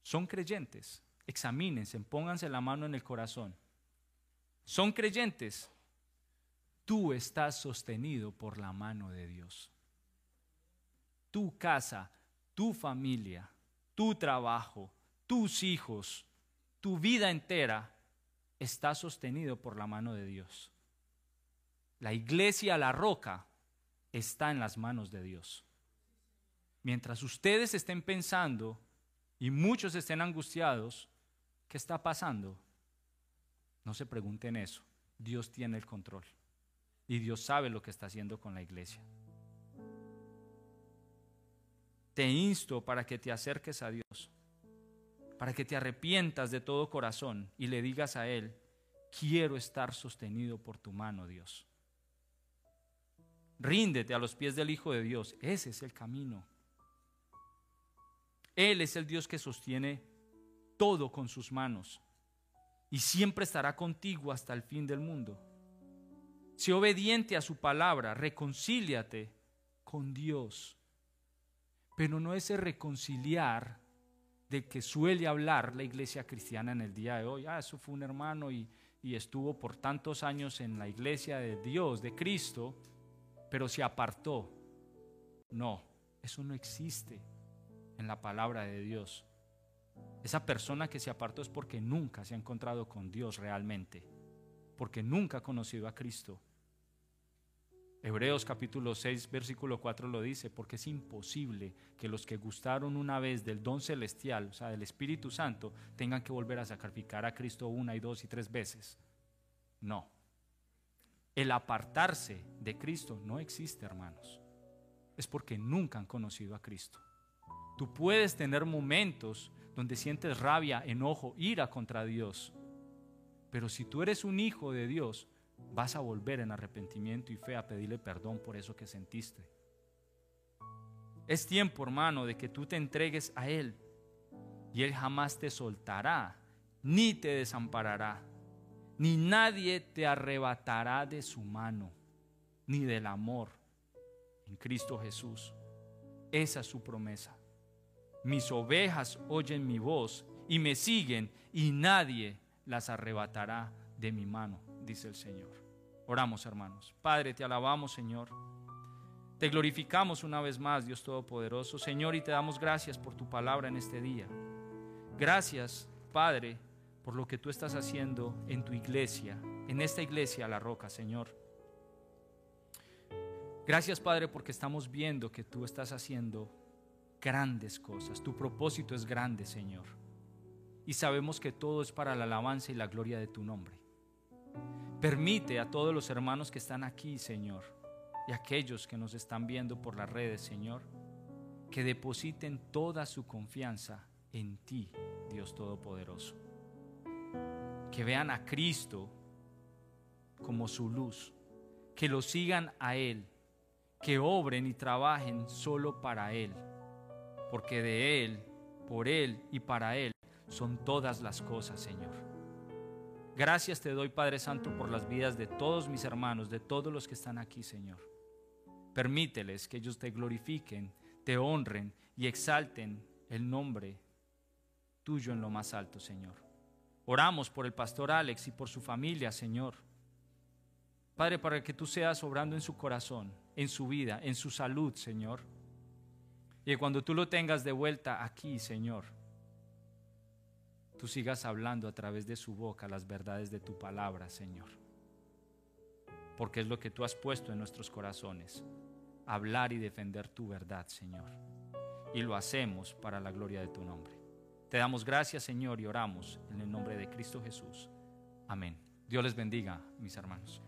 son creyentes. Examínense, pónganse la mano en el corazón. Son creyentes. Tú estás sostenido por la mano de Dios. Tu casa, tu familia, tu trabajo, tus hijos, tu vida entera está sostenido por la mano de Dios. La iglesia, la roca, está en las manos de Dios. Mientras ustedes estén pensando y muchos estén angustiados, ¿qué está pasando? No se pregunten eso. Dios tiene el control y Dios sabe lo que está haciendo con la iglesia. Te insto para que te acerques a Dios, para que te arrepientas de todo corazón y le digas a Él, quiero estar sostenido por tu mano, Dios. Ríndete a los pies del Hijo de Dios. Ese es el camino. Él es el Dios que sostiene todo con sus manos y siempre estará contigo hasta el fin del mundo. Sé obediente a su palabra, reconcíliate con Dios, pero no ese reconciliar del que suele hablar la iglesia cristiana en el día de hoy. Ah, eso fue un hermano y, y estuvo por tantos años en la iglesia de Dios, de Cristo, pero se apartó. No, eso no existe en la palabra de Dios. Esa persona que se apartó es porque nunca se ha encontrado con Dios realmente, porque nunca ha conocido a Cristo. Hebreos capítulo seis versículo cuatro lo dice, porque es imposible que los que gustaron una vez del don celestial, o sea del Espíritu Santo, tengan que volver a sacrificar a Cristo una y dos y tres veces. No, el apartarse de Cristo no existe, hermanos, es porque nunca han conocido a Cristo. Tú puedes tener momentos donde sientes rabia, enojo, ira contra Dios, pero si tú eres un hijo de Dios, vas a volver en arrepentimiento y fe a pedirle perdón por eso que sentiste. Es tiempo, hermano, de que tú te entregues a Él, y Él jamás te soltará, ni te desamparará, ni nadie te arrebatará de su mano, ni del amor en Cristo Jesús. Esa es su promesa. Mis ovejas oyen mi voz y me siguen, y nadie las arrebatará de mi mano, dice el Señor. Oramos, hermanos. Padre, te alabamos, Señor. Te glorificamos una vez más, Dios Todopoderoso, Señor, y te damos gracias por tu palabra en este día. Gracias, Padre, por lo que tú estás haciendo en tu iglesia, en esta iglesia La Roca, Señor. Gracias, Padre, porque estamos viendo que tú estás haciendo grandes cosas. Tu propósito es grande, Señor, y sabemos que todo es para la alabanza y la gloria de tu nombre. Permite a todos los hermanos que están aquí, Señor, y aquellos que nos están viendo por las redes, Señor, que depositen toda su confianza en ti, Dios Todopoderoso. Que vean a Cristo como su luz, que lo sigan a Él, que obren y trabajen solo para Él, porque de Él, por Él y para Él son todas las cosas, Señor. Gracias te doy, Padre Santo, por las vidas de todos mis hermanos, de todos los que están aquí, Señor. Permíteles que ellos te glorifiquen, te honren y exalten el nombre tuyo en lo más alto, Señor. Oramos por el pastor Alex y por su familia, Señor. Padre, para que tú seas obrando en su corazón, en su vida, en su salud, Señor. Y cuando tú lo tengas de vuelta aquí, Señor, tú sigas hablando a través de su boca las verdades de tu palabra, Señor, porque es lo que tú has puesto en nuestros corazones, hablar y defender tu verdad, Señor, y lo hacemos para la gloria de tu nombre. Te damos gracias, Señor, y oramos en el nombre de Cristo Jesús. Amén. Dios les bendiga, mis hermanos.